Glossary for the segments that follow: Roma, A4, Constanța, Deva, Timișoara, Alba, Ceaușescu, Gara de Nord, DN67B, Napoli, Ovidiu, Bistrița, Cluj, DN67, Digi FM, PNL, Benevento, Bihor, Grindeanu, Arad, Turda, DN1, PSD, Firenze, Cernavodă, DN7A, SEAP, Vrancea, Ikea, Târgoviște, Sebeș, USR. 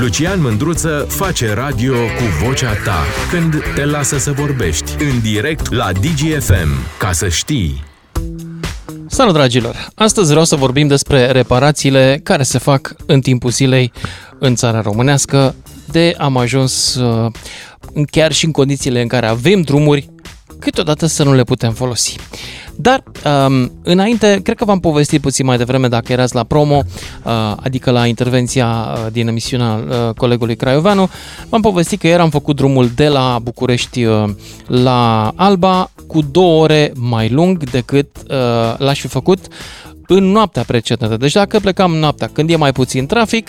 Lucian Mândruță face radio cu vocea ta, când te lasă să vorbești, în direct la Digi FM, ca să știi. Salut, dragilor! Astăzi vreau să vorbim despre reparațiile care se fac în timpul zilei în țara românească, de am ajuns chiar și în condițiile în care avem drumuri, câteodată să nu le putem folosi. Dar înainte, cred că v-am povestit puțin mai devreme, dacă erați la promo, adică la intervenția din emisiunea colegului Craioveanu, v-am povestit că ieri am făcut drumul de la București la Alba cu 2 ore mai lung decât l-aș fi făcut în noaptea precedentă. Deci dacă plecam noaptea, când e mai puțin trafic,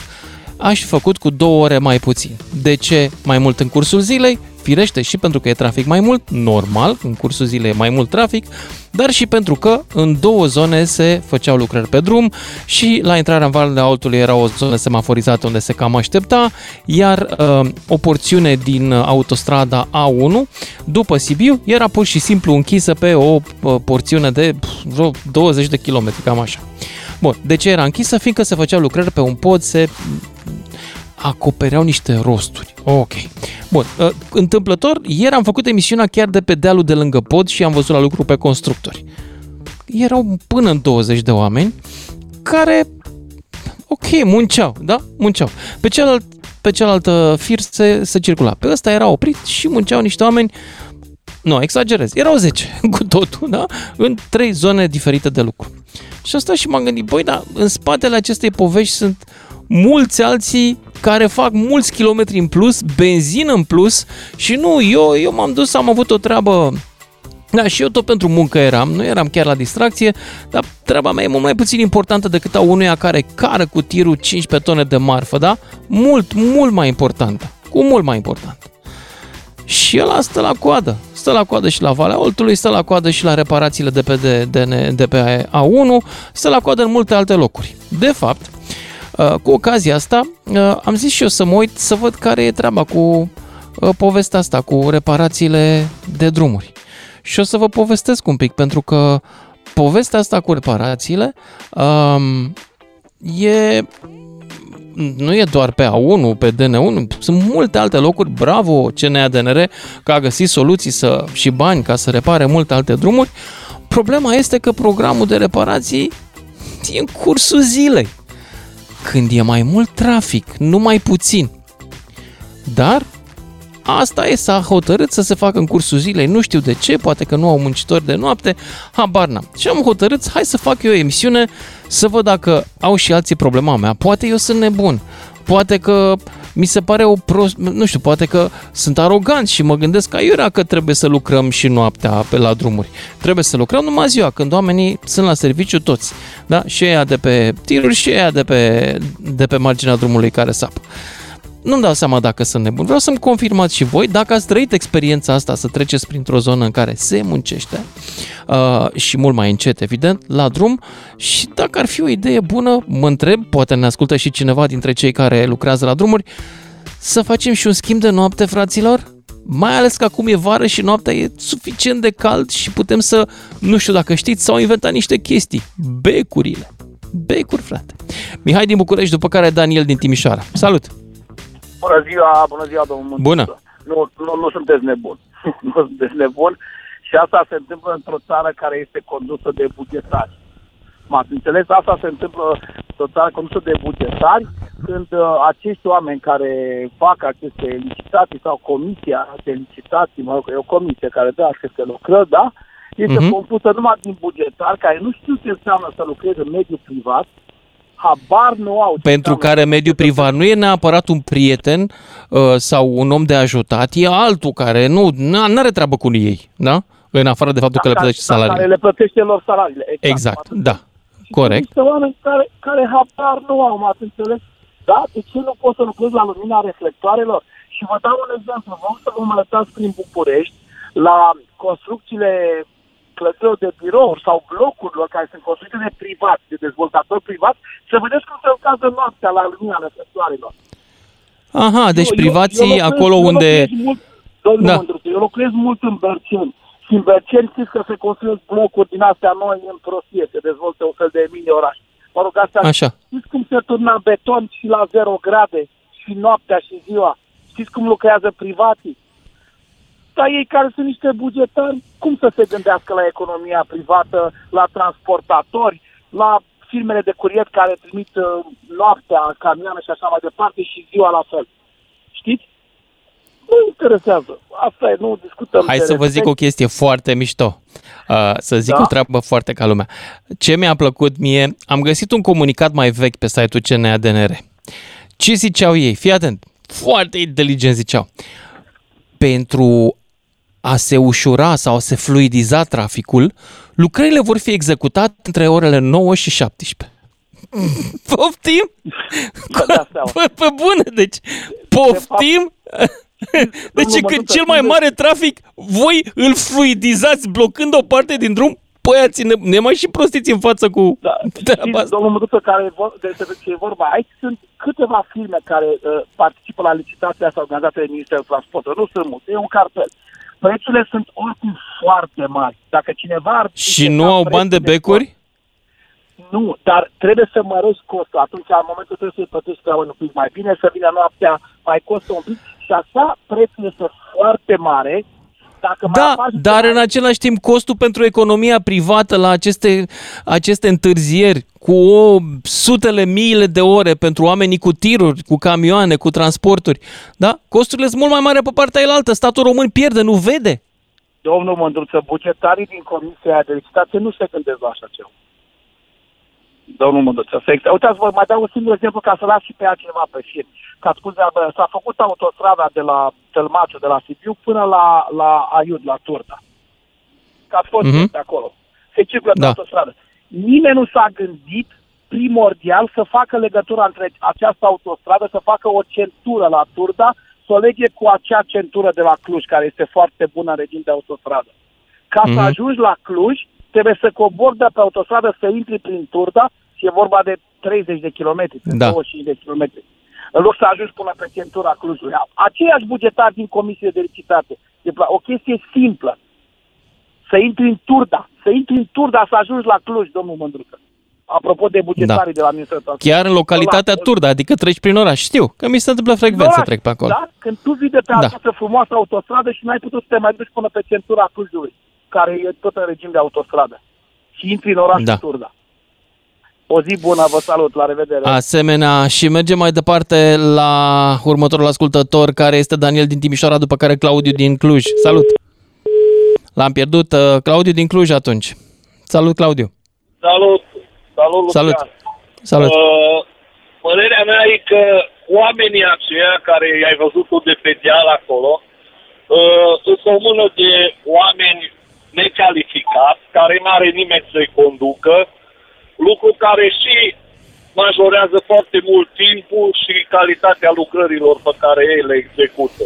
aș fi făcut cu 2 ore mai puțin. De ce mai mult în cursul zilei? Firește și pentru că e trafic mai mult, normal, în cursul zilei e mai mult trafic, dar și pentru că în 2 zone se făceau lucrări pe drum și la intrarea în Valea Altului era o zonă semaforizată unde se cam aștepta, iar o porțiune din autostrada A1 după Sibiu era pur și simplu închisă pe o porțiune de vreo 20 de kilometri, cam așa. Bun, de ce era închisă? Fiindcă se făceau lucrări pe un pod, se acopereau niște rosturi. Ok. Bun. Întâmplător, ieri am făcut emisiunea chiar de pe dealul de lângă pod și am văzut la lucru pe constructori. Erau până în 20 de oameni care, ok, munceau, da? Munceau. Pe cealaltă fir se circula. Pe ăsta era oprit și munceau niște oameni, nu, exagerez, erau 10 cu totul, da? În 3 zone diferite de lucru. Și asta și m-am gândit, băi, dar în spatele acestei povești sunt mulți alții care fac mulți kilometri în plus, benzină în plus și nu, eu m-am dus, am avut o treabă, da, și eu tot pentru muncă eram, nu eram chiar la distracție, dar treaba mea e mult mai puțin importantă decât a unuia care cară cu tirul 5 pe tone de marfă, da? Mult mai importantă, cu mult mai important. Și ăla stă la coadă și la Valea Oltului, stă la coadă și la reparațiile de pe DN7A1, stă la coadă în multe alte locuri. De fapt, cu ocazia asta, am zis și eu să mă uit să văd care e treaba cu povestea asta, cu reparațiile de drumuri. Și o să vă povestesc un pic, pentru că povestea asta cu reparațiile nu e doar pe A1, pe DN1, sunt multe alte locuri, bravo CNADNR că a găsit soluții și bani ca să repare multe alte drumuri. Problema este că programul de reparații e în cursul zilei, când e mai mult trafic, nu mai puțin. Dar asta e, s-a hotărât să se facă în cursul zilei, nu știu de ce, poate că nu au muncitori de noapte, habar n-am. Și am hotărât, hai să fac eu o emisiune, să văd dacă au și alții problema mea, poate eu sunt nebun, poate că mi se pare nu știu, poate că sunt arogant și mă gândesc aiurea că trebuie să lucrăm și noaptea pe la drumuri. Trebuie să lucrăm numai ziua, când oamenii sunt la serviciu toți, da? Și aia de pe tiruri și aia de pe marginea drumului care sapă. Nu-mi dau seama dacă sunt nebun. Vreau să-mi confirmați și voi dacă ați trăit experiența asta, să treceți printr-o zonă în care se muncește și mult mai încet, evident, la drum, și dacă ar fi o idee bună, mă întreb, poate ne ascultă și cineva dintre cei care lucrează la drumuri, să facem și un schimb de noapte, fraților? Mai ales că acum e vară și noaptea e suficient de cald și putem să, nu știu dacă știți, s-au inventat niște chestii. Becuri, frate. Mihai din București, după care Daniel din Timișoara. Salut! Bună ziua, domnul Mândruță. Bună. Nu sunteți nebun. Nu sunteți nebun. Și asta se întâmplă într-o țară care este condusă de bugetari. M-ați înțeles? Asta se întâmplă într-o țară condusă de bugetari, când acești oameni care fac aceste licitații sau comisia de licitații, mă rog, e o comisie care dă aceste lucrări, da? Este compusă numai din bugetari care nu știu ce înseamnă să lucreze în mediul privat. Habar nu au. Pentru care mediul privat nu e neapărat un prieten sau un om de ajutat, e altul care nu are treabă cu ei, da? În afară de faptul că le plătește salariile. Care le plătește lor salariile. Exact, da, corect. Sunt oameni care habar nu au, m-ați înțeles? Da? De ce nu poți să lucrezi la lumina reflectoarelor? Și vă dau un exemplu, vreau să vă mărătați prin București la construcțiile clădirilor de birouri sau blocurilor care sunt construite de privați, de dezvoltatori privați, să vedeți cum se lucrează noaptea la lumina reflectoarelor. Aha, deci privații eu acolo unde... Eu locuiesc mult în Berceni. Și în Berceni știți că se construiesc blocuri din astea noi în prostie, se dezvoltă un fel de mini oraș. Mă rog, astea, știți cum se turna beton și la 0 grade și și noaptea și ziua. Știți cum lucrează privații? Dar ei care sunt niște bugetari, cum să se gândească la economia privată, la transportatori, la firmele de curier care trimit noaptea, camioane și așa mai departe și ziua la fel. Știți? Nu interesează. Asta e, nu discutăm. Hai să vă zic o chestie foarte mișto. O treabă foarte ca lumea. Ce mi-a plăcut mie, am găsit un comunicat mai vechi pe site-ul CNADNR. Ce ziceau ei? Fii atent. Foarte inteligent ziceau. Pentru a se ușura sau a se fluidiza traficul, lucrările vor fi executate între orele 9 și 17. Poftim? Pe bună, deci poftim? Deci când cel mai mare trafic, voi îl fluidizați blocând o parte din drum, păiați, ne mai și prostiți în față cu treaba asta. Domnul Mândruță, ce e vorba aici, sunt câteva firme care participă la licitația asta organizată de Ministerul Transportului. Nu sunt multe, e un cartel. Prețurile sunt oricum foarte mari. Dacă cineva ar... Și nu au bani de becuri? Nu, dar trebuie să mărești costul. Atunci, în momentul trebuie să-i plătești pe un pic mai bine, să vină noaptea, mai costă un pic. Și așa prețurile sunt foarte mare. Dacă dar în același timp costul pentru economia privată la aceste întârzieri cu sutele, miile de ore pentru oamenii cu tiruri, cu camioane, cu transporturi, da? Costurile sunt mult mai mari pe partea cealaltă. Statul român pierde, nu vede? Domnul Mândruță, bugetarii din Comisia de Licitație nu se gândesc la așa ceva. Domnul Mândruță, uitați-vă, mai dau un singur exemplu ca să las și pe altcineva pe fir. Ca spus, s-a făcut autostrada de la Tălmaciu, de la Sibiu, până la Aiud, la Turda. Că ați fost de acolo. Se circulă pe autostradă. Nimeni nu s-a gândit primordial să facă legătura între această autostradă, să facă o centură la Turda, să o lege cu acea centură de la Cluj, care este foarte bună în regim de autostradă. Ca să ajungi la Cluj, trebuie să cobori de pe autostradă, să intri prin Turda, și e vorba de 30 de kilometri, 25 de kilometri. În loc să ajungi până pe centura Clujului. Aceiași bugetari din Comisie de Licitație. O chestie simplă. Să intri în Turda. Să intri în Turda, să ajungi la Cluj, domnul Mândruță. Apropo de bugetarii de la Ministerul Transportului. Chiar în localitatea Turda, adică treci prin oraș. Știu că mi se întâmplă frecvent să trec pe acolo. Da? Când tu vii de pe această frumoasă autostradă și n-ai putut să te mai duci până pe centura Clujului, care e tot în regim de autostradă. Și intri în orașul Turda. O zi bună, vă salut, la revedere! Asemenea, și mergem mai departe la următorul ascultător, care este Daniel din Timișoara, după care Claudiu din Cluj. Salut! L-am pierdut, Claudiu din Cluj atunci. Salut, Claudiu! Salut! Salut, Lucian! Salut. Părerea mea e că oamenii aceia care i-ai văzut de pe deal acolo sunt o mână de oameni necalificați, care nu are nimeni să-i conducă, lucru care și majorează foarte mult timpul și calitatea lucrărilor pe care ei le execută.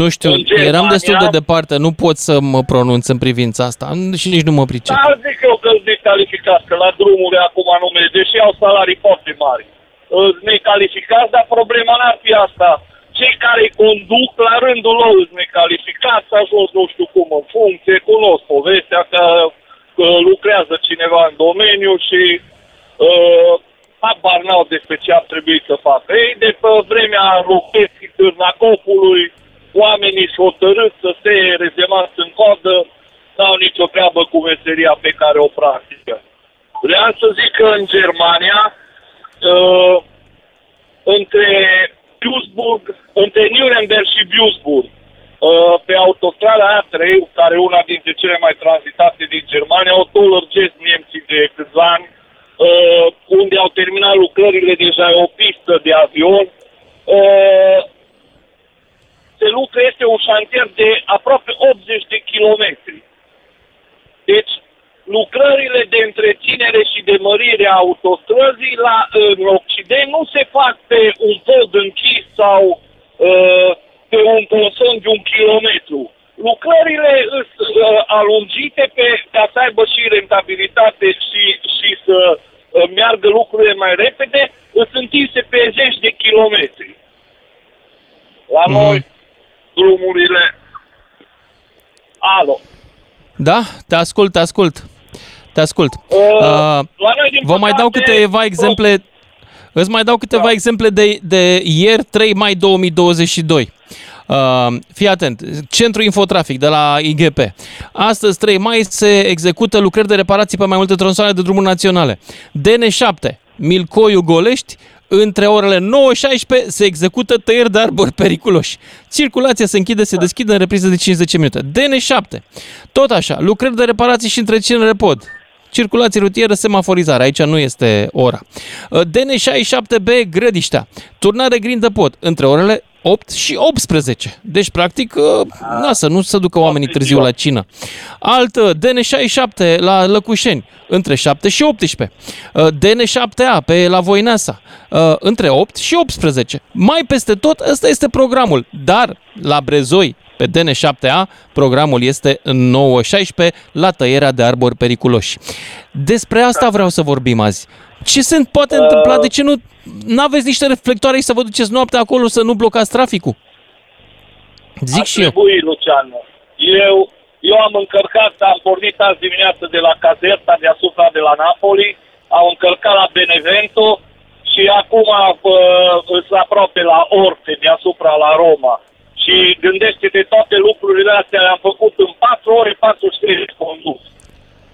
Nu știu, eram destul de departe, nu pot să mă pronunț în privința asta și nici nu mă pricep. Dar zic eu că sunt necalificați, că la drumuri acum anume, deși au salarii foarte mari, sunt necalificați, dar problema n-ar fi asta. Cei care conduc la rândul lor sunt necalificați, ajuns nu știu cum în funcție, cunosc povestea că lucrează cineva în domeniu și habar n-au despre ce ar trebui să facă. Ei, de pe vremea rocheții Târnacopului, oamenii s-au hotărât să se rezemați în coadă, n-au nicio treabă cu meseria pe care o practică. Vreau să zic că în Germania, între Nuremberg și Duisburg, pe autostrada A3, care e una dintre cele mai tranzitate din Germania, o tolărgesc nemții de câțiva ani, unde au terminat lucrările deja o pistă de avion. Se lucră, este un șantier de aproape 80 de kilometri. Deci, lucrările de întreținere și de mărire a autostrăzii în Occident nu se fac pe un pod închis sau pe un ponson de 1 kilometru. Lucrările sunt alungite ca să aibă și rentabilitate și să meargă lucrurile mai repede, sunt întinse pe zeci de kilometri. La noi, drumurile... Alo. Da, te ascult. Vă mai dau câteva exemple... Îți mai dau câteva exemple de ieri, 3 mai 2022. Fii atent, Centrul Infotrafic de la IGP. Astăzi, 3 mai, se execută lucrări de reparații pe mai multe tronsoane de drumuri naționale. DN7, Milcoiu-Golești, între orele 9-16 se execută tăieri de arbori periculoși. Circulația se închide, se deschide în reprize de 50 minute. DN7, tot așa, lucrări de reparații și întreținere pod. Circulație rutieră, semaforizare. Aici nu este ora. DN67B, Grădiștea. Turnare grindă pod între orele 8 și 18. Deci, practic, na, să nu se ducă oamenii târziu la cină. Altă, DN67 la Lăcușeni, între 7 și 18. DN7A la Voineasa, între 8 și 18. Mai peste tot, ăsta este programul. Dar, la Brezoi, pe DN7A, programul este în 9-16 la tăierea de arbori periculoși. Despre asta vreau să vorbim azi. Ce se poate întâmpla? De ce nu aveți niște reflectoare și să vă duceți noaptea acolo să nu blocați traficul? Zic și eu. Lucian, eu am încărcat, am pornit azi dimineață de la Caserta, deasupra de la Napoli, am încărcat la Benevento și acum sunt aproape la Orte, deasupra la Roma. Și gândește-te, toate lucrurile astea le-am făcut în 4 ore, 43 de condus.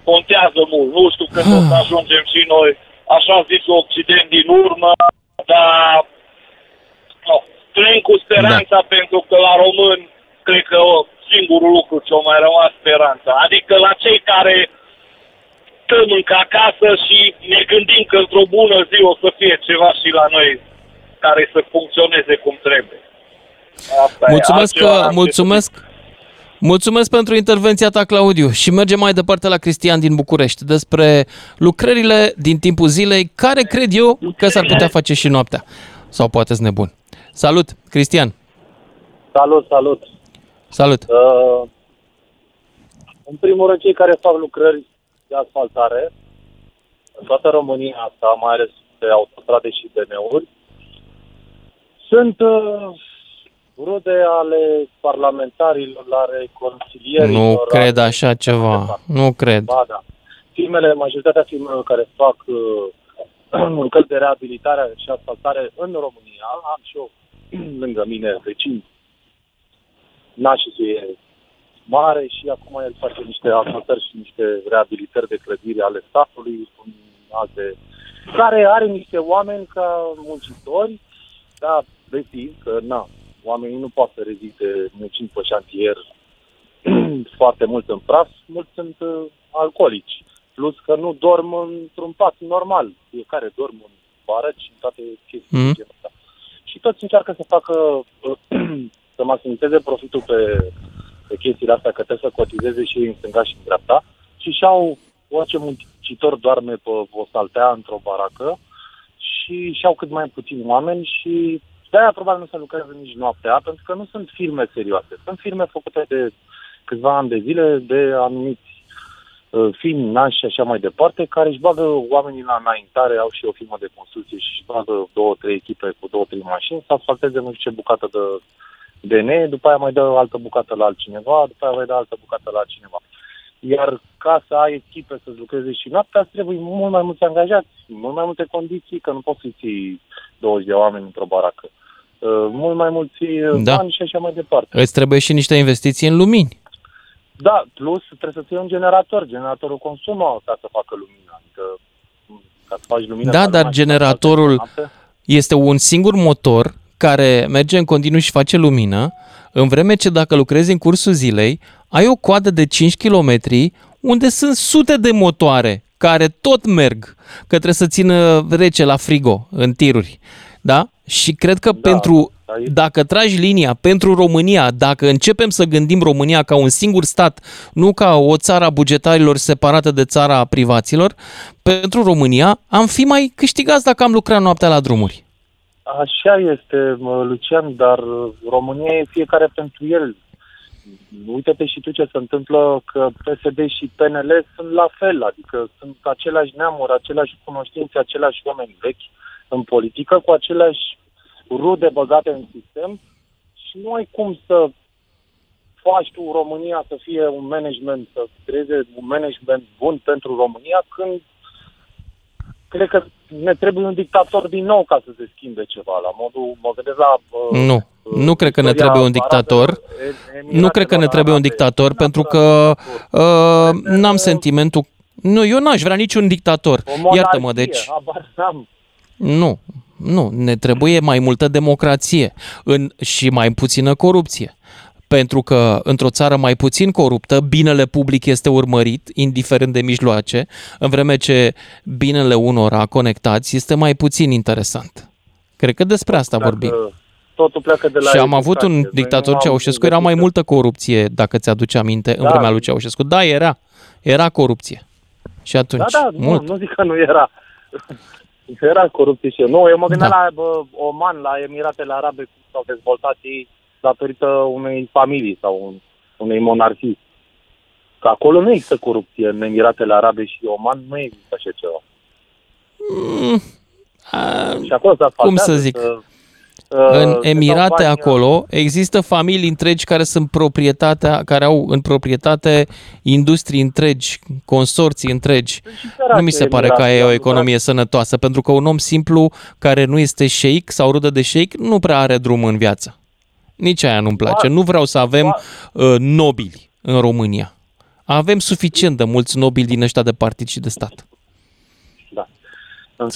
Contează mult. Nu știu când o să ajungem și noi, așa zis, Occident din urmă, dar no, plin cu speranța, pentru că la români, cred că singurul lucru ce-o mai rămas, speranța. Adică la cei care stăm încă acasă și ne gândim că într-o bună zi o să fie ceva și la noi care să funcționeze cum trebuie. Mulțumesc pentru intervenția ta, Claudiu, și mergem mai departe la Cristian din București despre lucrările din timpul zilei, care cred eu că s-ar putea face și noaptea. Sau poate-s nebun. Salut, Cristian! Salut! În primul rând, cei care fac lucrări de asfaltare în toată România asta, mai ales pe autostrade și DN-uri, sunt... rude ale parlamentarilor, ale consilierilor... Nu cred așa ceva, nu cred. Ba, da. Filmele, majoritatea filmelor care fac lucrări de reabilitare și asfaltare în România, am și eu lângă mine vecini, nașul e mare și acum el face niște asfaltări și niște reabilitări de clădiri ale statului, alte, care are niște oameni ca muncitori, dar vezi că na, oamenii nu pot să reziste muncind pe șantier foarte mult în praf, mulți sunt alcoolici. Plus că nu dorm într-un pat normal. Fiecare dorm în barăci și în toate chestiile genul ăsta. Și toți încearcă să facă, să maximizeze profitul pe chestiile astea, că trebuie să cotizeze și ei în stânga și în dreapta. Și și-au, orice muncitor doarme pe o saltea într-o baracă și și-au cât mai puțin oameni și... de-aia probabil nu se lucrează nici noaptea, pentru că nu sunt firme serioase. Sunt firme făcute de câțiva ani de zile, de anumiți firmi, nași și așa mai departe, care își bagă oamenii la înaintare, au și o firmă de construcție și își bagă 2-3 echipe cu 2-3 mașini, să asfalteze nu știu ce bucată de DN, după aia mai dă o altă bucată la altcineva, după aia mai dă altă bucată la altcineva. Iar ca să ai echipe să-ți lucreze și noaptea, trebuie mult mai mulți angajați, mult mai multe condiții, că nu poți să-i ții 20 de oameni într-o baracă. Mult mai mulți bani și așa mai departe. Îți trebuie și niște investiții în lumini. Da, plus trebuie să ții un generator. Generatorul consumă ca să facă lumina. Adică, ca să faci lumina. Da, dar generatorul este un singur motor care merge în continuu și face lumină, în vreme ce dacă lucrezi în cursul zilei, ai o coadă de 5 km unde sunt sute de motoare care tot merg, că trebuie să țină rece la frigo, în tiruri. Da? Și cred că dacă tragi linia pentru România, dacă începem să gândim România ca un singur stat, nu ca o țară a bugetarilor separată de țara a privaților, pentru România am fi mai câștigați dacă am lucrat noaptea la drumuri. Așa este, Lucian, dar România e fiecare pentru el. Uite-te și tu ce se întâmplă, că PSD și PNL sunt la fel, adică sunt aceleași neamuri, aceleași cunoștințe, aceleași oameni vechi în politică, cu aceleași rude băgate în sistem și nu ai cum să faci tu România să fie un management, să creeze un management bun pentru România, când cred că ne trebuie un dictator din nou ca să se schimbe ceva, la modul, mă gândesc la... Nu cred că ne trebuie un dictator. Nu cred că ne trebuie un dictator, pentru că n-am sentimentul... Nu, eu n-aș vrea niciun dictator. Iartă-mă, deci... Nu, ne trebuie mai multă democrație și mai puțină corupție. Pentru că într-o țară mai puțin coruptă, binele public este urmărit, indiferent de mijloace, în vreme ce binele unora conectați este mai puțin interesant. Cred că despre asta vorbim. Totul pleacă de la... Și am avut un dictator, Ceaușescu, era mai multă corupție, dacă ți-aduce aminte, în vremea lui Ceaușescu. Da, era corupție. Și atunci, mult. Nu zic că nu era. Era corupție și eu. Nu, eu mă gândeam la Oman, la Emiratele Arabe, cum s-au dezvoltat ei datorită unei familii sau unei monarhii. Că acolo nu există corupție, în Emiratele Arabe și Oman nu există așa ceva. Și acolo s-a cum să zic? În Emirate acolo există familii întregi care sunt proprietatea, care au în proprietate industrii întregi, consorții întregi. Nu mi se pare că e o economie sănătoasă, pentru că un om simplu care nu este șeic sau rudă de șeic nu prea are drum în viață. Nici aia nu-mi place. Nu vreau să avem nobili în România. Avem suficient de mulți nobili din ăștia de partid și de stat.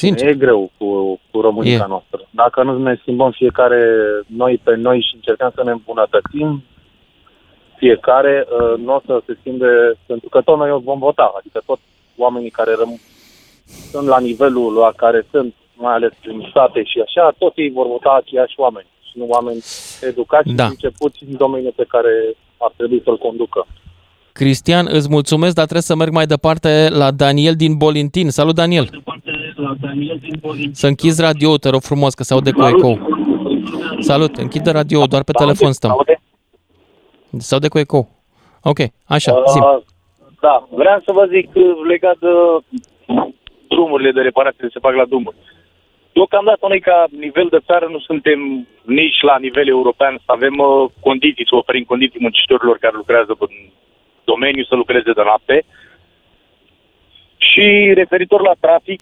E greu cu România noastră. Dacă nu ne schimbăm fiecare noi pe noi și încercăm să ne îmbunătățim, fiecare nu o să se schimbe, pentru că tot noi vom vota. Adică tot oamenii care sunt la nivelul la care sunt, mai ales prin state și așa, tot ei vor vota aceiași oameni. Și nu oameni educați și începuți în domeniul pe care ar trebui să-l conducă. Cristian, îți mulțumesc, dar trebuie să merg mai departe la Daniel din Bolintin. Salut, Daniel! Să închizi radio, te rog frumos, că se aude cu ecou. Salut, închide radio, doar pe telefon stăm. Se aude cu ecou. Ok, așa, zi. Da, vreau să vă zic legat de drumurile de reparație care se fac la drumuri. Deocamdată noi ca nivel de țară nu suntem nici la nivel european să avem condiții, să oferim condiții muncitorilor care lucrează în domeniu, să lucreze de noapte. Și referitor la trafic,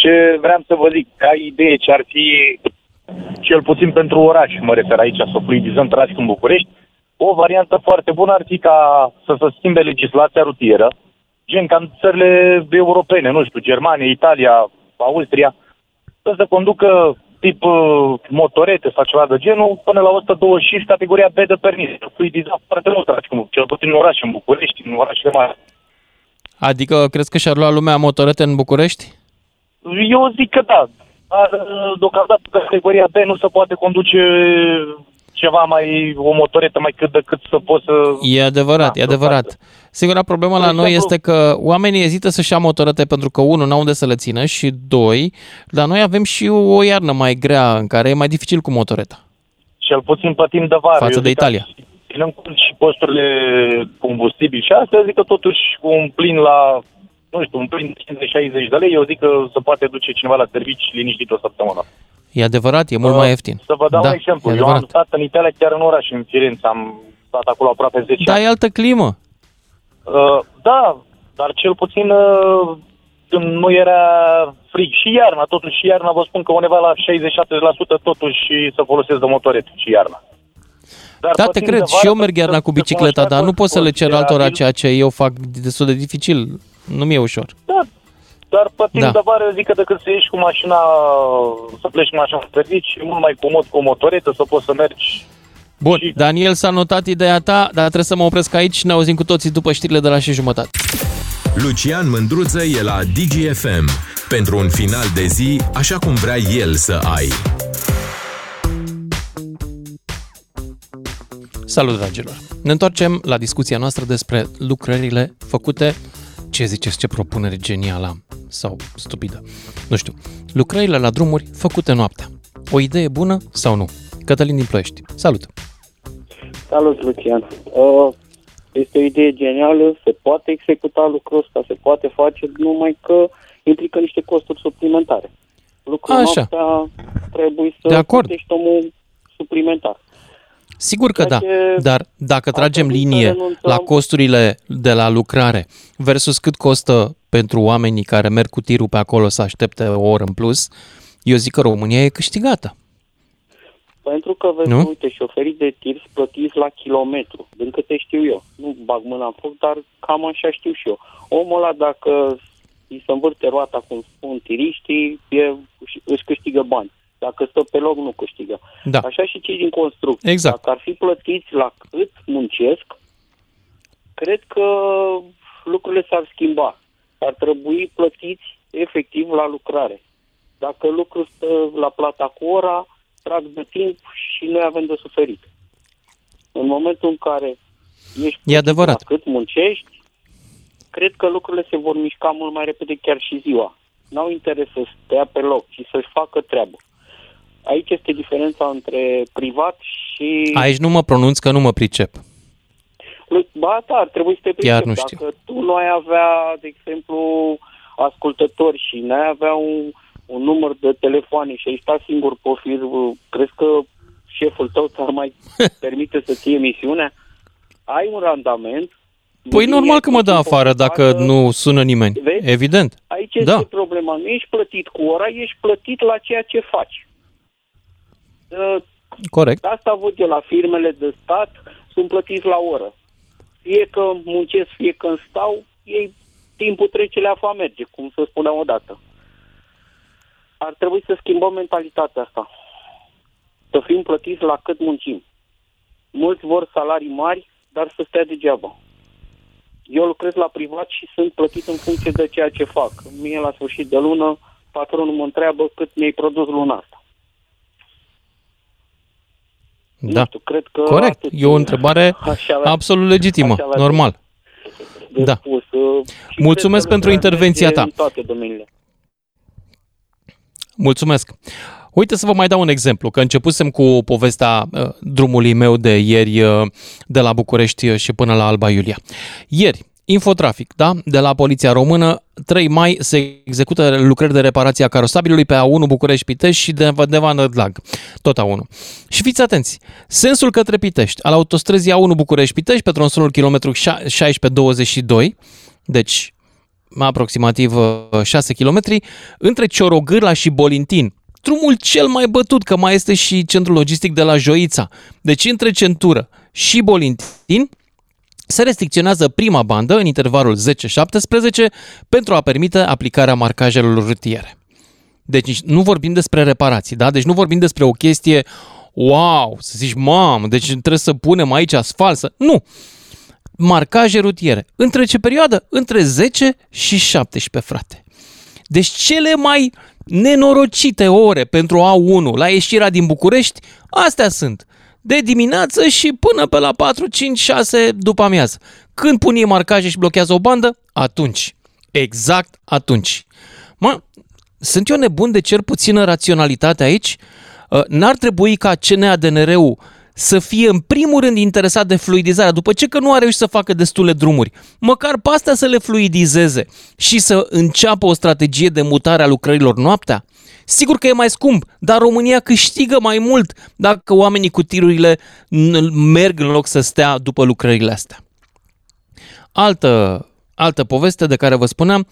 ce vreau să vă zic, ca idee ce ar fi, cel puțin pentru oraș, mă refer aici, să fluidizăm traficul în București, o variantă foarte bună ar fi ca să se schimbe legislația rutieră, gen ca în țările europene, nu știu, Germania, Italia, Austria, să conducă tip motorete sau ceva de genul, până la 125 categoria B de permis. Fluidiza foarte mult traficul, cel puțin în oraș, în București, în orașele mari. Adică crezi că și-ar lua lumea motorete în București? Eu zic că da, dar deocamdată categoria B nu se poate conduce ceva mai, o motoretă mai cât de cât să poți să... E adevărat, da, e adevărat. Singura problemă la noi este că oamenii ezită să-și ia motorete pentru că, unu, n-au unde să le țină și, doi, dar noi avem și o iarnă mai grea în care e mai dificil cu motoreta. Cel puțin pătim de vară. Față de Italia. Ținând cont și costurile combustibil și astea, zic că totuși un plin la... Nu știu, un plin 50-60 de lei, eu zic că se poate duce cineva la servici liniștit o săptămână. E adevărat, e mult mai ieftin. Să vă dau un exemplu. Eu am stat în Italia chiar în oraș, în Firenze, am stat acolo aproape 10 ani. Da, e altă climă. Da, dar cel puțin când nu era frig. Și iarna, totuși iarna, vă spun că undeva la 60-70% totuși se folosesc de motorete și iarna. Dar da, te cred, și eu merg iarna cu bicicleta, dar nu pot să le cer altora ceea ce eu fac destul de dificil. Nu mi-e ușor. Da, dar pe timp de vară zic că decât să ieși cu mașina, să pleci cu mașina în servici, e mult mai comod cu o motoretă, să poți să mergi. Bun, și... Daniel, s-a notat ideea ta, dar trebuie să mă opresc aici. Ne auzim cu toții după știrile de la 6:30. Lucian Mândruță e la Digi FM. Pentru un final de zi, așa cum vrea el să ai. Salut, dragilor! Ne întoarcem la discuția noastră despre lucrările făcute. Ce ziceți, ce propunere genială am? Sau stupidă? Nu știu. Lucrările la drumuri făcute noaptea. O idee bună sau nu? Cătălin din Ploiești. Salut! Salut, Lucian! Este o idee genială, se poate executa lucrul ăsta, se poate face, numai că implică niște costuri suplimentare. Lucrul noaptea trebuie să plătești omul suplimentar. Sigur că da, dar dacă tragem linie la costurile de la lucrare versus cât costă pentru oamenii care merg cu tirul pe acolo să aștepte o oră în plus, eu zic că România e câștigată. Pentru că, vezi, nu? Uite, șoferii de tir plătiți la kilometru, din câte știu eu. Nu bag mâna în foc, dar cam așa știu și eu. Omul ăla, dacă îi se învârte roata, cum spun tiriștii, își câștigă bani. Dacă stă pe loc, nu câștigă. Da. Așa și cei din construcție. Exact. Dacă ar fi plătiți la cât muncesc, cred că lucrurile s-ar schimba. Ar trebui plătiți efectiv la lucrare. Dacă lucrul stă la plata cu ora, trag de timp și noi avem de suferit. În momentul în care ești la cât muncești, cred că lucrurile se vor mișca mult mai repede, chiar și ziua. N-au interes să stea pe loc, ci să-și facă treabă. Aici este diferența între privat și... Aici nu mă pronunț că nu mă pricep. Ba da, ar trebui să te pricep. Dacă tu nu ai avea, de exemplu, ascultători și n-ai avea un număr de telefoane și ai stat singur pe fir, crezi că șeful tău ți-ar mai permite să ții emisiunea? Ai un randament. Păi normal că mă dă afară dacă nu sună nimeni. Vezi? Evident. Aici este problema. Nu ești plătit cu ora, ești plătit la ceea ce faci. Corect. Asta văd eu la firmele de stat, sunt plătiți la oră. Fie că muncesc, fie că îmi stau, ei timpul trece, leafa merge, cum să spuneam odată. Ar trebui să schimbăm mentalitatea asta. Să fim plătiți la cât muncim. Mulți vor salarii mari, dar să stea degeaba. Eu lucrez la privat și sunt plătit în funcție de ceea ce fac. Mie, la sfârșit de lună, patronul mă întreabă cât mi-ai produs luna asta. Da, știu, cred că corect. E o întrebare absolut legitimă, normal. Da. Mulțumesc pentru intervenția ta. În toate domeniile. Mulțumesc. Uite să vă mai dau un exemplu, că începusem cu povestea drumului meu de ieri de la București și până la Alba Iulia. Ieri, infotrafic, da? De la Poliția Română, 3 mai se execută lucrări de reparație a carosabilului pe A1 București-Pitești și de Deva-Nădlag, tot A1. Și fiți atenți, sensul către Pitești, al autostrăzii A1 București-Pitești pe tronsonul kilometru 1622, deci aproximativ 6 km, între Ciorogârla și Bolintin. Drumul cel mai bătut, că mai este și centrul logistic de la Joița. Deci între Centură și Bolintin se restricționează prima bandă în intervalul 10-17 pentru a permite aplicarea marcajelor rutiere. Deci nu vorbim despre reparații, da? Deci nu vorbim despre o chestie, wow, să zici, mamă, deci trebuie să punem aici asfalt. Nu! Marcaje rutiere. Între ce perioadă? Între 10 și 17, frate. Deci cele mai nenorocite ore pentru A1 la ieșirea din București, astea sunt. De dimineață și până pe la 4, 5, 6 după amiază. Când pun ei marcaje și blochează o bandă, atunci. Exact atunci. Sunt eu nebun de cer puțină raționalitate aici? N-ar trebui ca CNADNR-ul să fie în primul rând interesat de fluidizarea, după ce că nu a reușit să facă destule drumuri. Măcar pe astea să le fluidizeze și să înceapă o strategie de mutare a lucrărilor noaptea. Sigur că e mai scump, dar România câștigă mai mult dacă oamenii cu tirurile merg în loc să stea după lucrările astea. Altă poveste de care vă spuneam,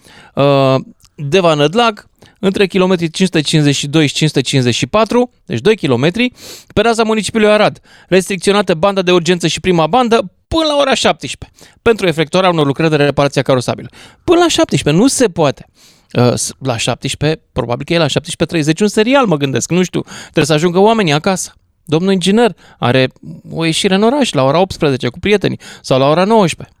Deva-Nădlag, între kilometrii 552 și 554, deci 2 kilometri, pe raza municipiului Arad, restricționată banda de urgență și prima bandă până la ora 17, pentru efectuarea unor lucrări de reparație a carosabilului. Până la 17, nu se poate. La 17, probabil că e la 17.30 un serial, mă gândesc, nu știu, trebuie să ajungă oamenii acasă. Domnul inginer are o ieșire în oraș la ora 18 cu prietenii sau la ora 19.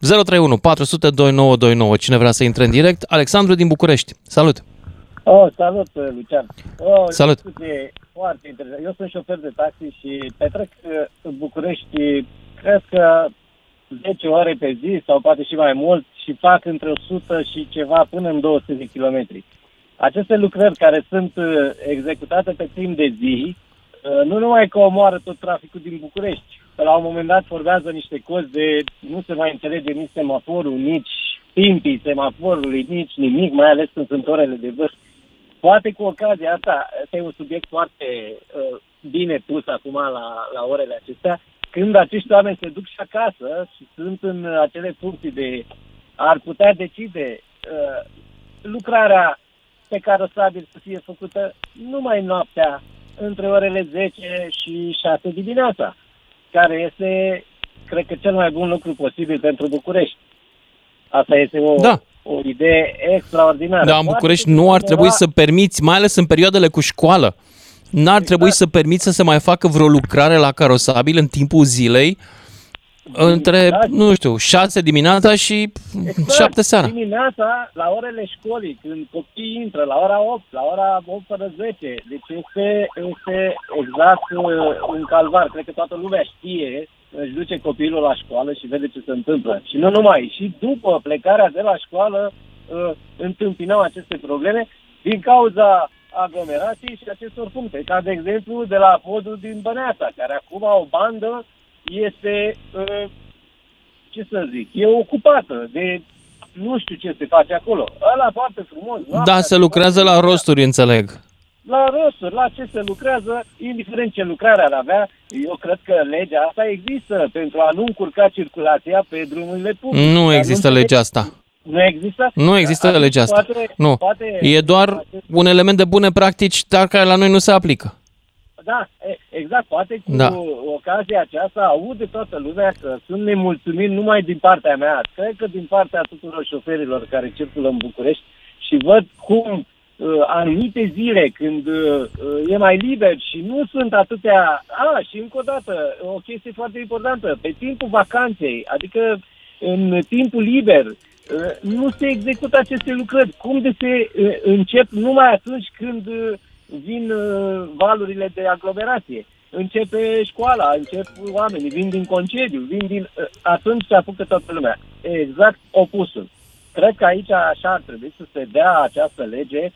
031 400 2929. Cine vrea să intre în direct? Alexandru din București. Salut! Salut, Lucian! Salut! Discuție foarte interesant. Eu sunt șofer de taxi și petrec în București, cred că 10 ore pe zi sau poate și mai mult și fac între 100 și ceva până în 200 de kilometri. Aceste lucrări care sunt executate pe timp de zi, nu numai că omoară tot traficul din București, că la un moment dat formează niște cozi de nu se mai înțelege nici semaforul, nici timpii semaforului, nici nimic, mai ales când sunt orele de vârf. Poate cu ocazia asta, este un subiect foarte bine pus acum la orele acestea, când acești oameni se duc și acasă și sunt în acele funcții de ar putea decide lucrarea pe care o stabil să fie făcută numai noaptea, între orele 10 și 6 dimineața, care este, cred că, cel mai bun lucru posibil pentru București. Asta este o idee extraordinară. Da, în București nu ar trebui să permiți, mai ales în perioadele cu școală, n-ar trebui să permiți să se mai facă vreo lucrare la carosabil în timpul zilei, între, nu știu, 6 dimineața și 7 seara. Dimineața, la orele școlii, când copiii intră, la ora 8, la ora 8:10, deci este exact un calvar. Cred că toată lumea știe, își duce copilul la școală și vede ce se întâmplă. Și nu numai, și după plecarea de la școală întâmpinăm aceste probleme din cauza aglomerației și acestor puncte. Ca, de exemplu, de la podul din Băneasa, care acum o bandă este, ce să zic, e ocupată de nu știu ce se face acolo. Ăla foarte frumos. Da, se lucrează la rosturi, înțeleg. La rosturi, la ce se lucrează, indiferent ce lucrare ar avea, eu cred că legea asta există pentru a nu încurca circulația pe drumurile publice. Nu există legea asta. Nu există? Nu există legea asta. Nu. E doar un element de bune practici, dar care la noi nu se aplică. Da, exact. Poate cu ocazia aceasta aude toată lumea că sunt nemulțumit numai din partea mea. Cred că din partea tuturor șoferilor care circulă în București și văd cum anumite zile când e mai liber și nu sunt atâtea... și încă o dată, o chestie foarte importantă. Pe timpul vacanței, adică în timpul liber, nu se execută aceste lucrări. Cum de se încep numai atunci când... vin valurile de aglomerație. Începe școala, încep oamenii, vin din concediu, vin din... atunci se apucă toată lumea. Exact opusul. Cred că aici așa ar trebui să se dea această lege,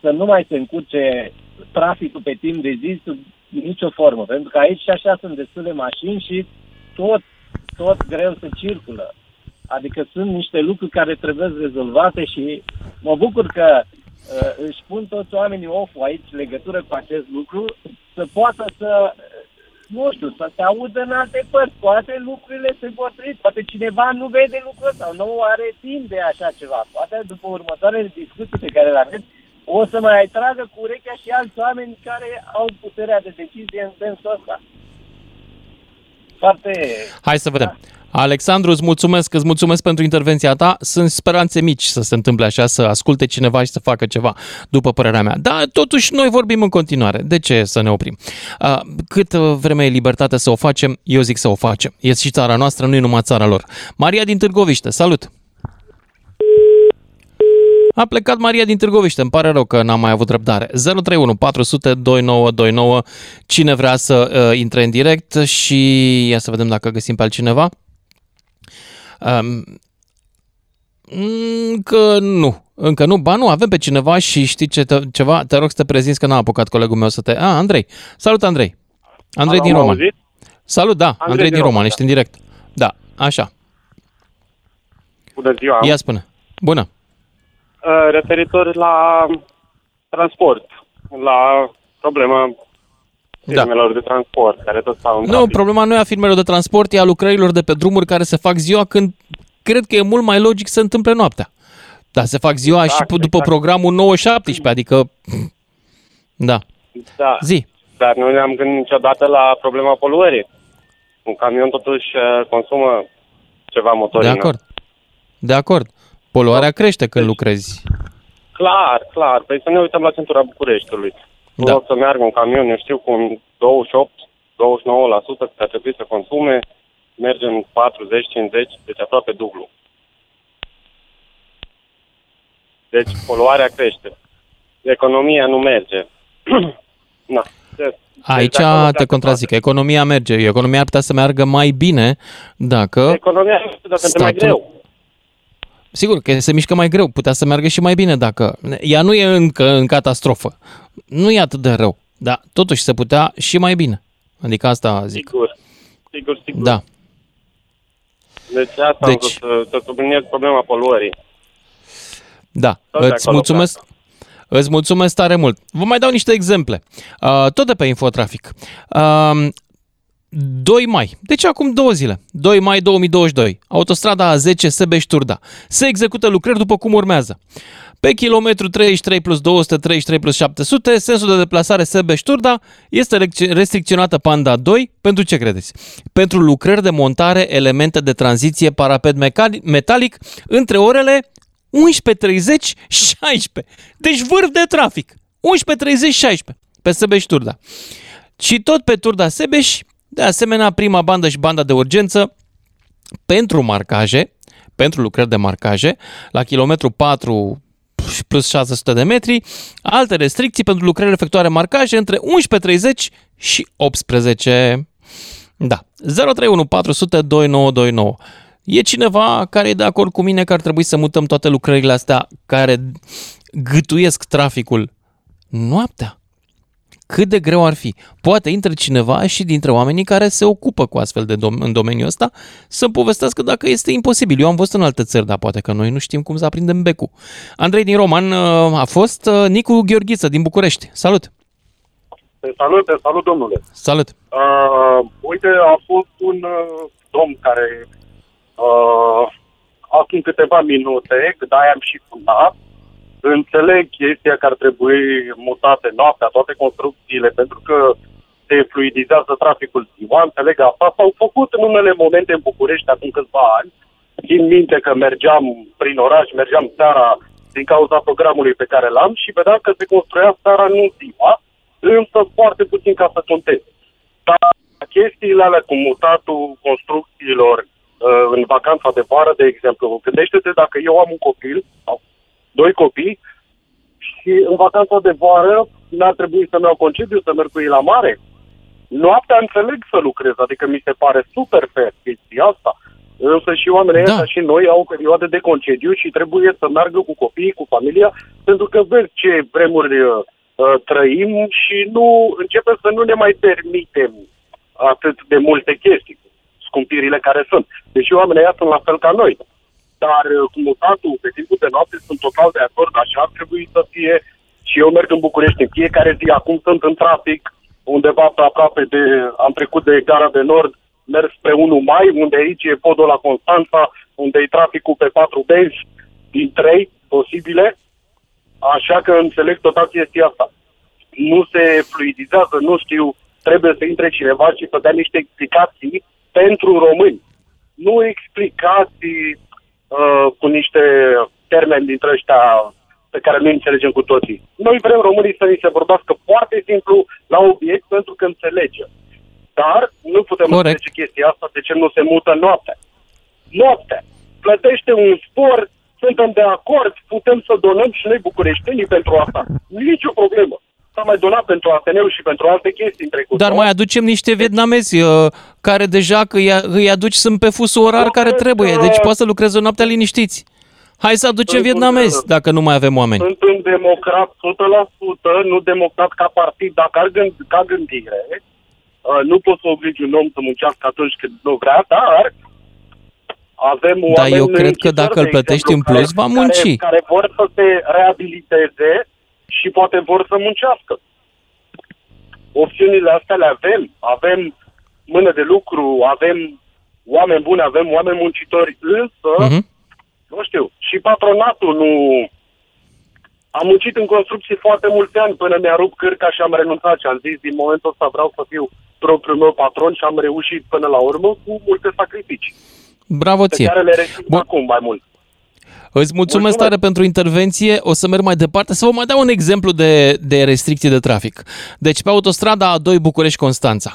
să nu mai se încurce traficul pe timp de zi sub nicio formă. Pentru că aici și așa sunt destule mașini și tot greu să circulă. Adică sunt niște lucruri care trebuie rezolvate și mă bucur că își pun toți oamenii off aici legătură cu acest lucru, să poată să, nu știu, să se audă în alte părți. Poate lucrurile se potrivesc, poate cineva nu vede lucrul sau nu are timp de așa ceva. Poate după următoarele discuții pe care le aveți, o să mai tragă cu urechea și alți oameni care au puterea de decizie în sensul ăsta. Foarte... Hai să vedem. Alexandru, îți mulțumesc pentru intervenția ta. Sunt speranțe mici să se întâmple așa, să asculte cineva și să facă ceva, după părerea mea. Dar totuși noi vorbim în continuare. De ce să ne oprim? Cât vreme e libertate să o facem, eu zic să o facem. E și țara noastră, nu e numai țara lor. Maria din Târgoviște, salut! A plecat Maria din Târgoviște, îmi pare rău că n-am mai avut răbdare. 031 400 2929, cine vrea să intre în direct și ia să vedem dacă găsim pe altcineva. Încă nu. Ba nu, avem pe cineva și știi ceva? Te rog să te prezinți că n-a apucat colegul meu să te... Andrei. Salut, Andrei. Andrei din Roman. Auzit? Salut, da. Andrei din Roman, ești în direct. Da, așa. Bună ziua. Ia spune. Bună. Referitor la transport, la problema firmelor de transport, care tot stau în trafic. Problema nu e a firmelor de transport, e a lucrărilor de pe drumuri care se fac ziua, când cred că e mult mai logic să întâmple noaptea. Dar se fac ziua după programul 9-17, adică... Da. Zi. Dar nu ne-am gândit niciodată la problema poluării. Un camion totuși consumă ceva motorină. De acord. Poluarea crește când lucrezi. Clar. Păi să ne uităm la centura Bucureștiului. Nu să meargă un camion, eu știu, cu un 28-29% ar trebui să consume, merge în 40-50, deci aproape dublu. Deci poluarea crește. Economia nu merge. Aici te contrazic. Economia merge. Economia ar putea să meargă mai bine dacă... Economia nu știu, dar pentru mai greu. Sigur că se mișcă mai greu, putea să meargă și mai bine dacă... Ea nu e încă în catastrofă. Nu e atât de rău, dar totuși se putea și mai bine. Adică asta zic. Sigur. Da. Deci asta am vrut să subliniez problema poluării. Da, îți mulțumesc. Îți mulțumesc tare mult. Vă mai dau niște exemple. Tot de pe Infotrafic. 2 mai, deci acum 2 zile, 2 mai 2022, autostrada A10 Sebeș Turda. Se execută lucrări după cum urmează. Pe kilometru 33+200, 33+700, sensul de deplasare Sebeș Turda este restricționată pe anda 2. Pentru ce credeți? Pentru lucrări de montare, elemente de tranziție, parapet metalic, între orele 11:30-16. Deci vârf de trafic. 11:30-16 pe Sebeș Turda. Și tot pe Turda Sebeș, de asemenea, prima bandă și banda de urgență pentru marcaje, pentru lucrări de marcaje, la kilometru 4+600 de metri, alte restricții pentru lucrări efectuare marcaje între 11:30 și 18. Da, 031 400 2929. E cineva care e de acord cu mine că ar trebui să mutăm toate lucrările astea care gâtuiesc traficul noaptea? Cât de greu ar fi. Poate intră cineva și dintre oamenii care se ocupă cu astfel de în domeniul ăsta să-mi povestească dacă este imposibil. Eu am fost în alte țări, dar poate că noi nu știm cum să aprindem becul. Andrei din Roman a fost, Nicu Gheorghiță din București. Salut! Te salut, domnule! Salut! Uite, a fost un domn care acum câteva minute, că de-aia am și fundat, înțeleg chestia că ar trebui mutate noaptea toate construcțiile pentru că se fluidizează traficul ziua, înțeleg asta. S-au făcut în unele momente în București acum câțiva ani. Țin minte că mergeam prin oraș, mergeam seara din cauza programului pe care l-am și vedeam că se construia seara, nu ziua, însă foarte puțin ca să conteze. Dar chestiile alea cu mutatul construcțiilor în vacanța de vară, de exemplu, gândește-te dacă eu am un copil, 2 copii, și în vacanța de vară n-ar trebui să-mi iau concediu, să merg cu ei la mare. Noaptea înțeleg să lucrez, adică mi se pare super fair chestia asta. Însă și oamenii ăștia și noi au o perioadă de concediu și trebuie să meargă cu copiii, cu familia, pentru că vezi ce vremuri trăim și nu începem să nu ne mai permitem atât de multe chestii, scumpirile care sunt. Deci oamenii ăștia sunt la fel ca noi. Dar cu mutatul pe timpul de noapte sunt total de acord, așa ar trebui să fie. Și eu merg în București în fiecare zi, acum sunt în trafic, undeva pe aproape de, am trecut de Gara de Nord, merg spre 1 mai, unde aici e podul la Constanța, unde e traficul pe 4 benzi din 3 posibile, așa că înțeleg total chestia asta. Nu se fluidizează, nu știu, trebuie să intre cineva și să dea niște explicații pentru români. Nu explicații cu niște termeni dintre ăștia pe care nu înțelegem cu toții. Noi vrem românii să ni se vorbească foarte simplu la obiect pentru că înțelegem. Dar nu putem înțelege chestia asta, de ce nu se mută noaptea. Noaptea. Plătește un spor, suntem de acord, putem să donăm și noi bucureștenii pentru asta. Nici o problemă. S-a mai donat pentru ASN-ul și pentru alte chestii în trecut. Dar mai aducem niște vietnamezi care deja că îi aduci, sunt pe fusul orar care trebuie. Deci poate să lucreze noaptea liniștiți. Hai să aducem vietnamezi dacă nu mai avem oameni. Sunt un democrat 100%, nu democrat ca partid, dar ca gândire. Nu poți să obligi un om să muncească atunci când nu vrea, dar avem oameni... Dar eu cred că dacă îl plătești în plus, va munci. Care vor să se reabiliteze și poate vor să muncească. Opțiunile astea le avem. Avem mână de lucru, avem oameni buni, avem oameni muncitori, însă, nu știu, și patronatul nu... Am muncit în construcții foarte mulți ani până mi-a rupt cârca și am renunțat și am zis, din momentul ăsta vreau să fiu propriul meu patron și am reușit până la urmă cu multe sacrificii. Bravo ție! Pe care le resimt acum mai mult. Îți mulțumesc tare pentru intervenție, o să merg mai departe, să vă mai dau un exemplu de restricții de trafic. Deci pe autostrada A2 București-Constanța.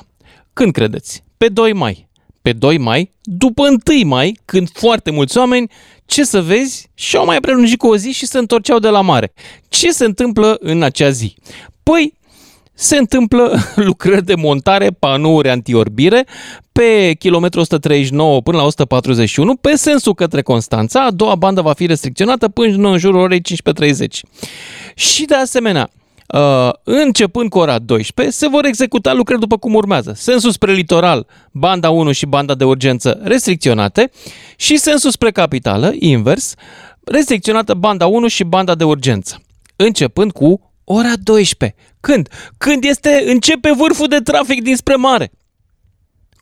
Când credeți? Pe 2 mai. Pe 2 mai, după 1 mai, când foarte mulți oameni, ce să vezi, și-au mai prelungit cu o zi și se întorceau de la mare. Ce se întâmplă în acea zi? Păi, se întâmplă lucrări de montare, panouri antiorbire, pe kilometrul 139 până la 141, pe sensul către Constanța, a doua bandă va fi restricționată până în jurul orei 15:30. Și de asemenea, începând cu ora 12, se vor executa lucrări după cum urmează. Sensul spre litoral, banda 1 și banda de urgență restricționate și sensul spre capitală, invers, restricționată banda 1 și banda de urgență. începând cu ora 12. Când începe vârful de trafic dinspre mare.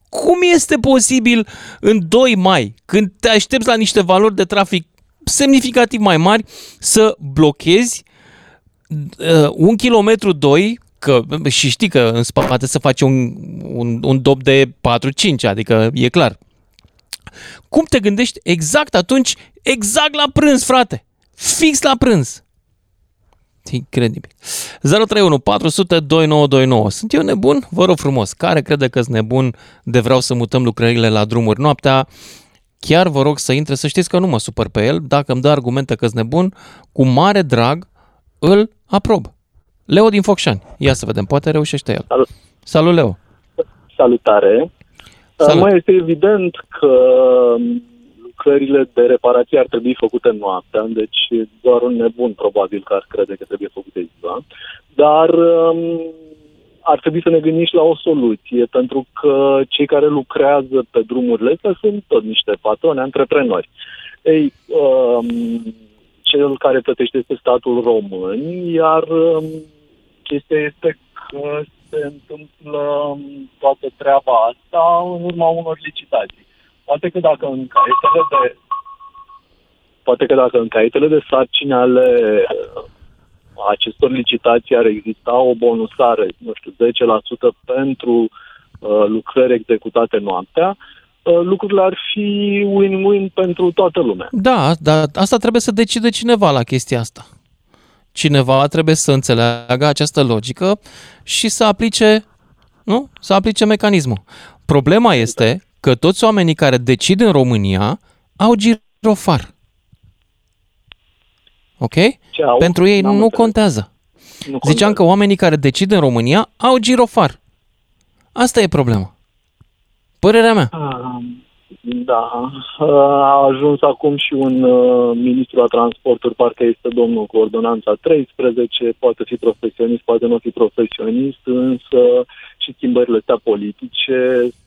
Cum este posibil în 2 mai, când te aștepți la niște valori de trafic semnificativ mai mari, să blochezi 1,2 km, că și știi că în spate se face un dop de 4-5, adică e clar. Cum te gândești exact atunci, exact la prânz, frate? Fix la prânz. Incredibil. 031 400 2929. Sunt eu nebun? Vă rog frumos. Care crede că-s nebun de vreau să mutăm lucrările la drumuri noaptea? Chiar vă rog să intre, să știți că nu mă supăr pe el. Dacă îmi dă argumente că-s nebun, cu mare drag îl aprob. Leo din Focșani. Ia să vedem, poate reușește el. Salut, salut Leo. Salutare. Salut. Mai este evident că lucrările de reparație ar trebui făcute noaptea, deci doar un nebun probabil că ar crede că trebuie făcute ziua, dar ar trebui să ne gândim și la o soluție, pentru că cei care lucrează pe drumurile astea sunt tot niște patroni, antreprenori. Ei, cel care plătește este statul român, iar chestia este că se întâmplă toată treaba asta în urma unor licitații. Poate că dacă în caietele de sarcini ale acestor licitații ar exista o bonusare, nu știu, 10% pentru lucrări executate noaptea, lucrurile ar fi win-win pentru toată lumea. Da, dar asta trebuie să decide cineva la chestia asta. Cineva trebuie să înțeleagă această logică și să aplice, nu? Să aplice mecanismul. Problema este că toți oamenii care decid în România au girofar. Ok? Ceau. Pentru ei nu contează. Ziceam că oamenii care decid în România au girofar. Asta e problema. Părerea mea. Da. A ajuns acum și un ministru a transporturi, parcă este domnul cu ordonanța 13, poate fi profesionist, poate nu fi profesionist, însă și schimbările astea politice,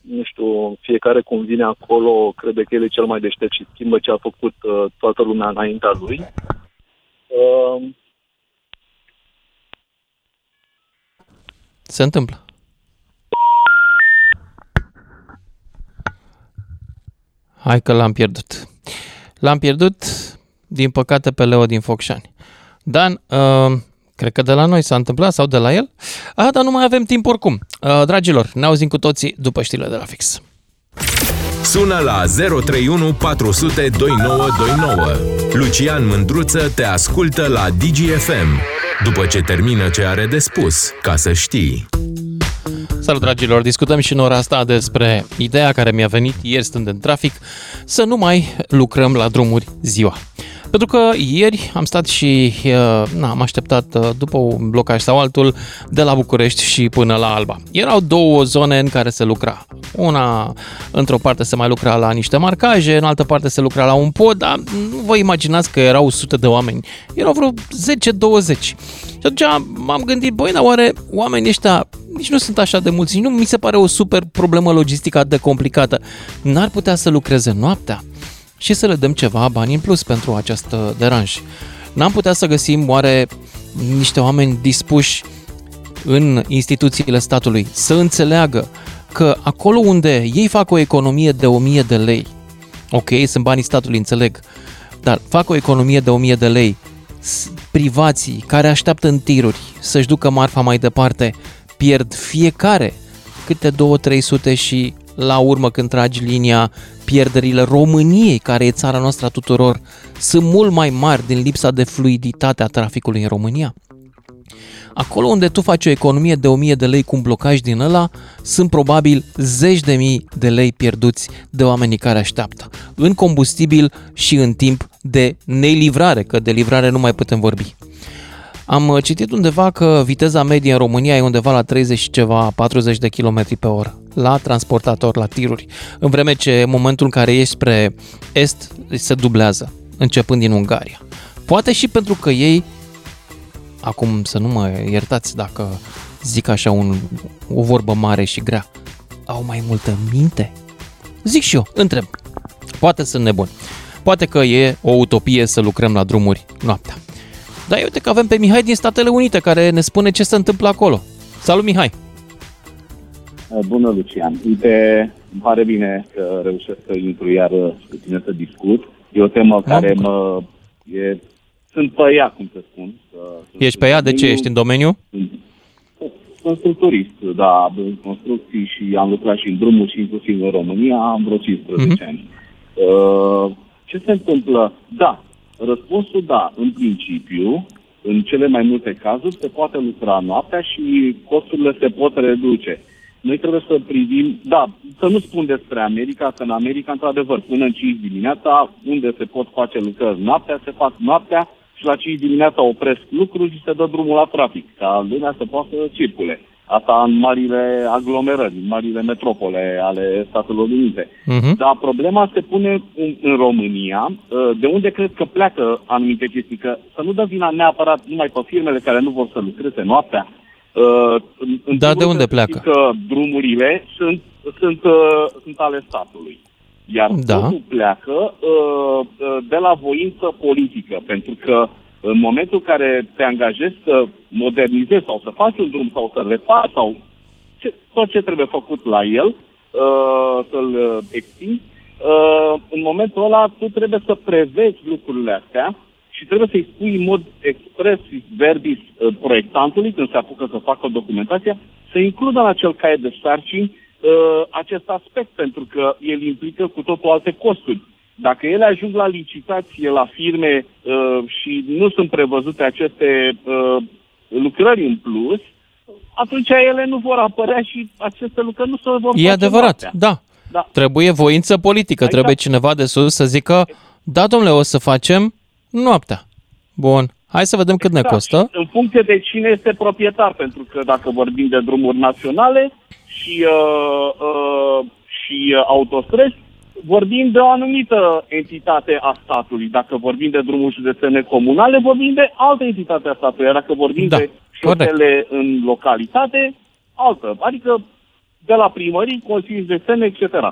nu știu, fiecare cum vine acolo crede că el e cel mai deștept și schimbă ce a făcut toată lumea înaintea lui. Se întâmplă. Hai că l-am pierdut. L-am pierdut, din păcate, pe Leo din Focșani. Dan, cred că de la noi s-a întâmplat sau de la el. Dar nu mai avem timp oricum. Dragilor, ne auzim cu toții după știrile de la Fix. Sună la 031 400 2929. Lucian Mândruță te ascultă la Digi FM. După ce termină ce are de spus, ca să știi. Salut, dragilor! Discutăm și în ora asta despre ideea care mi-a venit ieri stând în trafic, să nu mai lucrăm la drumuri ziua. Pentru că ieri am stat și am așteptat după un blocaj sau altul de la București și până la Alba. Erau două zone în care se lucra. Una, într-o parte se mai lucra la niște marcaje, în altă parte se lucra la un pod, dar nu vă imaginați că erau sute de oameni. Erau vreo 10-20. Și atunci m-am gândit, băi, dar oare oamenii ăștia nici nu sunt așa de mulți, nu mi se pare o super problemă logistică de complicată. N-ar putea să lucreze noaptea și să le dăm ceva bani în plus pentru acest deranj? N-am putea să găsim oare niște oameni dispuși în instituțiile statului să înțeleagă că acolo unde ei fac o economie de 1000 de lei, ok, sunt banii statului, înțeleg, dar fac o economie de 1000 de lei, privații care așteaptă în tiruri să-și ducă marfa mai departe pierd fiecare câte 200-300 și la urmă când tragi linia, pierderile României, care e țara noastră a tuturor, sunt mult mai mari din lipsa de fluiditate a traficului în România. Acolo unde tu faci o economie de 1000 de lei cu un blocaj din ăla, sunt probabil 10.000 de lei pierduți de oamenii care așteaptă, în combustibil și în timp de nelivrare, că de livrare nu mai putem vorbi. Am citit undeva că viteza medie în România e undeva la 30 și ceva, 40 de km pe oră, la transportator, la tiruri, în vreme ce momentul în care ești spre est se dublează, începând din Ungaria. Poate și pentru că ei, acum să nu mă iertați dacă zic așa o vorbă mare și grea, au mai multă minte? Zic și eu, întreb. Poate sunt nebun. Poate că e o utopie să lucrăm la drumuri noaptea. Dar uite că avem pe Mihai din Statele Unite, care ne spune ce se întâmplă acolo. Salut, Mihai! Bună, Lucian! Uite, îmi pare bine că reușesc să intru iar cu tine să discut. E o temă care mă... Sunt pe ea, cum să spun. Ești pe ea? De ce? Ești în domeniu? Sunt turist, da, în construcții și am lucrat și în drumuri și inclusiv în România. Am vreo 15 ani. Ce se întâmplă? Da, răspunsul da, în principiu, în cele mai multe cazuri se poate lucra noaptea și costurile se pot reduce. Noi trebuie să privim, da, să nu spun despre America, că în America, într-adevăr, până în 5 dimineața, unde se pot face lucrări noaptea, se fac noaptea și la 5 dimineața opresc lucruri și se dă drumul la trafic, ca lumea să poată circule. Asta în marile aglomerări, în marile metropole ale Statelor Unite. Dar problema se pune în România, de unde cred că pleacă anumite chestii, că să nu dă vina neapărat numai pe firmele care nu vor să lucreze noaptea. Dar de unde pleacă? Că drumurile sunt ale statului. Iar totul pleacă de la voință politică, pentru că în momentul în care te angajezi să modernizezi sau să faci un drum sau să repari sau tot ce trebuie făcut la el, să-l extinzi, în momentul ăla tu trebuie să prevezi lucrurile astea și trebuie să-i spui în mod expres verbis proiectantului, când se apucă să facă documentația, să includă în acel caiet de sarcini acest aspect, pentru că el implică cu totul alte costuri. Dacă ele ajung la licitație, la firme și nu sunt prevăzute aceste lucrări în plus, atunci ele nu vor apărea și aceste lucrări nu se vor face. E adevărat, da. Trebuie voință politică, trebuie cineva de sus să zică, da, domnule, o să facem noaptea. Bun, hai să vedem cât ne costă. În funcție de cine este proprietar, pentru că dacă vorbim de drumuri naționale și autostrăzi, vorbim de o anumită entitate a statului. Dacă vorbim de drumuri județene comunale, vorbim de altă entitate a statului. Iar dacă vorbim de șosele în localitate, altă. Adică de la primării, consilii județene, etc.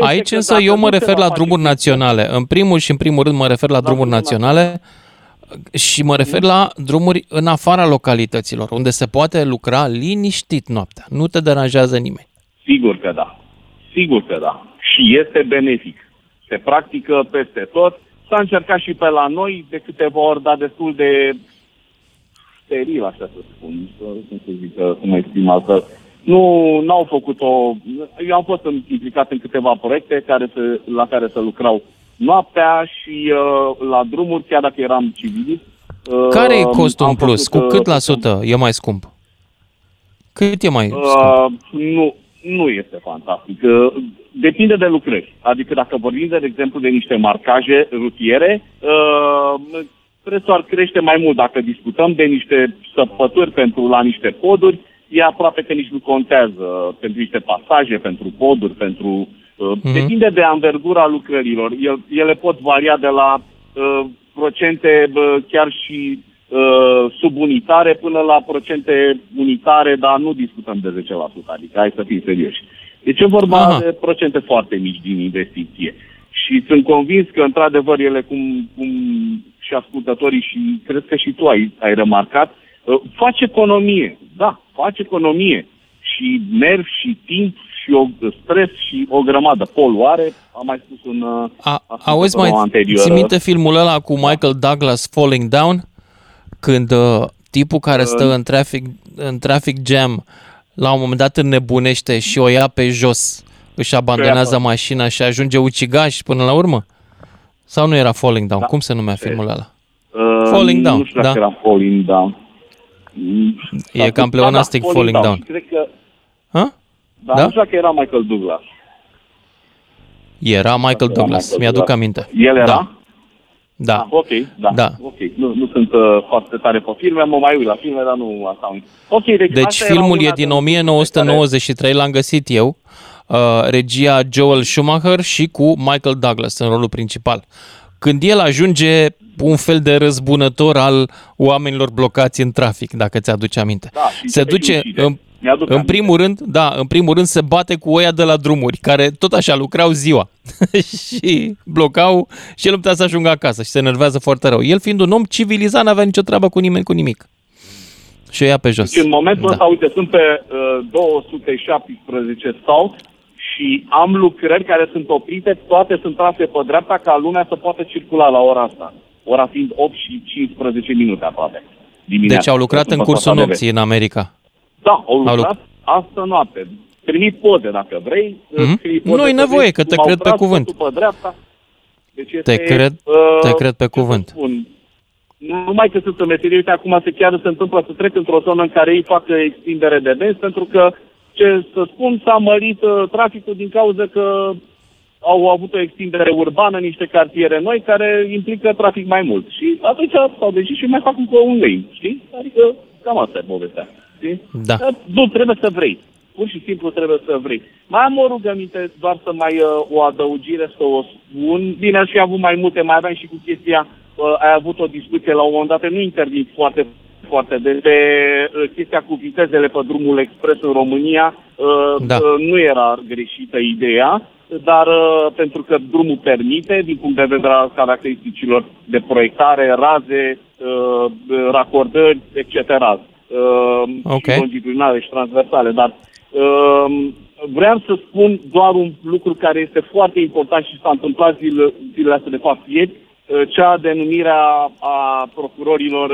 Aici însă eu mă refer la drumuri naționale. În primul și în primul rând mă refer la drumuri naționale și mă refer la drumuri în afara localităților, unde se poate lucra liniștit noaptea. Nu te deranjează nimeni. Sigur că da. Și este benefic. Se practică peste tot. S-a încercat și pe la noi de câteva ori, dar destul de steril, așa să spun. Cum să zic, cum exprim altfel. Nu au făcut-o... Eu am fost implicat în câteva proiecte la care se lucrau noaptea și la drumuri, chiar dacă eram civilist. Care e costul în plus? Cu cât la sută e mai scump? Cât e mai scump? Nu este fantastic. Depinde de lucrări. Adică dacă vorbim, de exemplu, de niște marcaje rutiere, prețul ar crește mai mult. Dacă discutăm de niște săpături la niște poduri, e aproape că nici nu contează pentru niște pasaje, pentru poduri, pentru... Depinde de anvergura lucrărilor. Ele pot varia de la procente chiar și subunitare până la procente unitare, dar nu discutăm de 10%, adică hai să fim serioși. Deci e vorba de procente foarte mici din investiție. Și sunt convins că, într-adevăr, ele, cum și ascultătorii și cred că și tu ai remarcat, faci economie, și nervi și timp și stres și o grămadă, poluare, am mai spus auzi, mai ții minte filmul ăla cu Michael Douglas, Falling Down? Când tipul care stă în traffic jam la un moment dat înnebunește și o ia pe jos, își abandonează mașina și ajunge ucigaș până la urmă? Sau nu era Falling Down? Da. Cum se numea filmul ăla? Falling Down, nu știu dacă era Falling Down. E cam pleonastic Falling Down. Cred că... Dar nu știu dacă era Michael Douglas. Era Michael Douglas, mi-aduc aminte. El era? Da. Ah, ok. Nu sunt foarte tare pe filme, mă mai uit la filme, dar nu asta. Okay, deci filmul e din 1993, l-am găsit eu, regia Joel Schumacher și cu Michael Douglas în rolul principal. Când el ajunge un fel de răzbunător al oamenilor blocați în trafic, dacă ți-aduce aminte. Da, se duce În primul rând se bate cu oia de la drumuri, care tot așa lucrau ziua și blocau și el nu putea să ajungă acasă și se enervează foarte rău. El fiind un om civilizat, n-avea nicio treabă cu nimeni, cu nimic. Și ia pe jos. Deci, în momentul ăsta, uite, sunt pe 217 South și am lucrări care sunt oprite, toate sunt trase pe dreapta ca lumea să poată circula la ora asta. Ora fiind 8:15 aproape. Dimineața. Deci au lucrat în cursul nopții în America. Da, au lucrat asta noapte. Trimi poze dacă vrei. Mm-hmm. Nu e nevoie, că te cred pe cuvânt. Deci te cred pe cuvânt. Numai că sunt în meserie, uite, acum se chiar se întâmplă să trec într-o zonă în care ei fac extindere de benzi, pentru că, ce să spun, s-a mărit traficul din cauza că au avut o extindere urbană, niște cartiere noi, care implică trafic mai mult. Și atunci s-au decis și mai fac încă un lane, știi? Adică cam asta e povestea, știi? Da. Nu, trebuie să vrei. Pur și simplu trebuie să vrei. Mai am o rugăminte, doar să mai o adăugire, să o spun. Bine, aș fi avut mai multe, mai aveam și cu chestia, ai avut o discuție la un moment dat, nu intervin foarte, foarte des, pe chestia cu vitezele pe drumul expres în România. Nu era greșită ideea, dar pentru că drumul permite, din punct de vedere al caracteristicilor de proiectare, raze, racordări, etc. Și longitudinale și transversale, dar vreau să spun doar un lucru care este foarte important și s-a întâmplat zilele astea, de fapt ieri, cea denumire a procurorilor,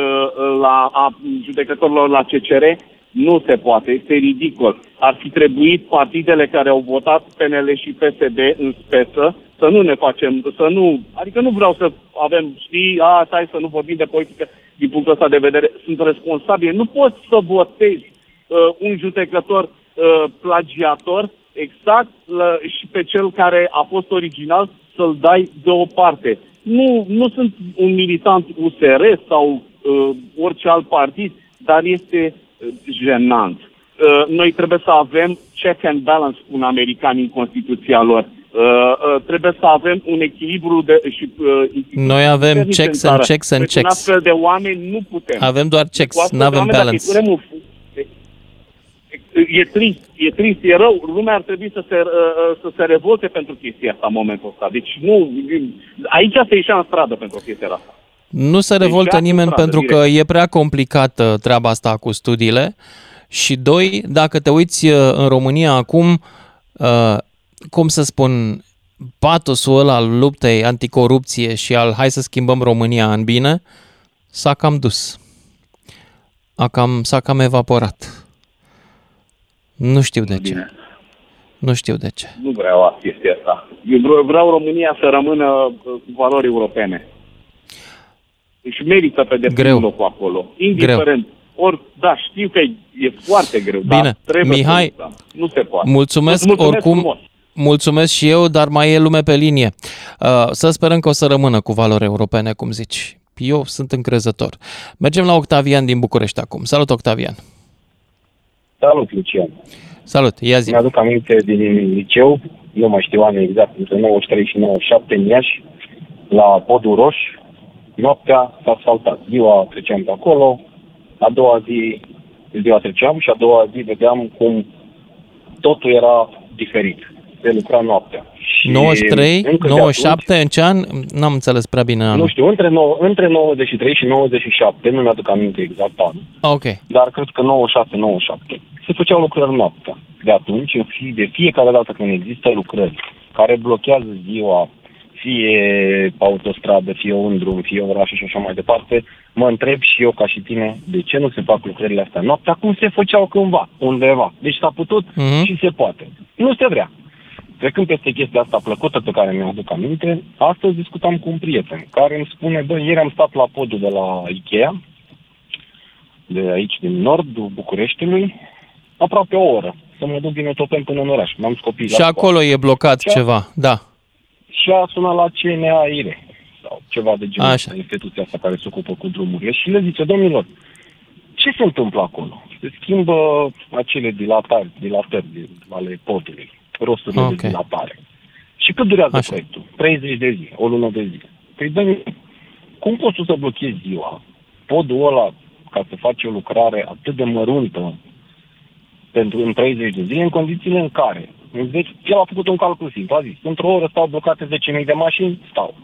a judecătorilor la CCR. Nu se poate, este ridicol. Ar fi trebuit partidele care au votat PNL și PSD în speță să nu ne facem, să nu, adică nu vreau să avem, stai să nu vorbim de politică din punctul ăsta de vedere, sunt responsabili. Nu poți să votezi un judecător plagiator exact și pe cel care a fost original să-l dai deoparte. Nu sunt un militant USR sau orice alt partid, dar este jenant. Noi trebuie să avem check and balance, spun americanii, în Constituția lor. Trebuie să avem un echilibru și noi avem checks and checks. Pentru astfel de oameni nu putem. Avem doar checks, nu avem balance. E trist, e rău. Lumea ar trebui să se revolte pentru chestia asta în momentul ăsta. Deci nu, aici se ieșea în stradă pentru chestia asta. Nu se revoltă nimeni pentru că e prea complicată treaba asta cu studiile și doi, dacă te uiți în România acum, cum să spun, patosul ăla al luptei anticorupție și al hai să schimbăm România în bine s-a cam dus. S-a cam evaporat. Nu știu de ce. Nu vreau chestia asta. Eu vreau România să rămână cu valori europene. Își merită pe deplin locul acolo. Indiferent. Știu că e foarte greu. Bine, dar trebuie Mihai, să nu se poate. Mulțumesc oricum. Frumos. Mulțumesc și eu, dar mai e lume pe linie. Să sperăm că o să rămână cu valori europene, cum zici. Eu sunt încrezător. Mergem la Octavian din București acum. Salut, Octavian! Salut, Lucian! Salut, ia zi! Mi-aduc aminte din liceu, nu mai știu anii exact, între 93 și 97 în Iași, la Podul Roș. Noaptea s-a asfaltat. Ziua treceam de acolo, a doua zi vedeam cum totul era diferit. Se lucra noaptea. Și 93, 97, atunci, în ce an? N-am înțeles prea bine anul. Nu știu, între 93 și 97, nu mi-aduc aminte exact anul. Ok. Dar cred că 96-97. Se făceau lucrări noaptea. De atunci, de fiecare dată când există lucrări care blochează ziua, fie autostradă, fie un drum, fie oraș și așa mai departe, mă întreb și eu ca și tine, de ce nu se fac lucrările astea noaptea, cum se făceau cândva, undeva. Deci s-a putut și se poate. Nu se vrea. Trecând peste chestia asta plăcută pe care mi-o aduc aminte, astăzi discutam cu un prieten care îmi spune, ieri am stat la podul de la Ikea, de aici din nordul Bucureștiului, aproape o oră, să mă duc din Otopen până în oraș. M-am scopit și la acolo spate. E blocat și ceva, da. Și a sunat la CNADNR sau ceva de genul, instituția asta care se ocupă cu drumurile și le zice, domnilor, ce se întâmplă acolo? Se schimbă acele dilatări ale podului, rosturile de dilatare. Și cât durează proiectul? 30 de zile, o lună de zile. Păi, domnule, cum poți să blochezi ziua? Podul ăla, ca să faci o lucrare atât de măruntă, în 30 de zile, în condițiile în care, deci, el a făcut un calcul simplu, a zis, într-o oră stau blocate 10.000 de mașini, stau.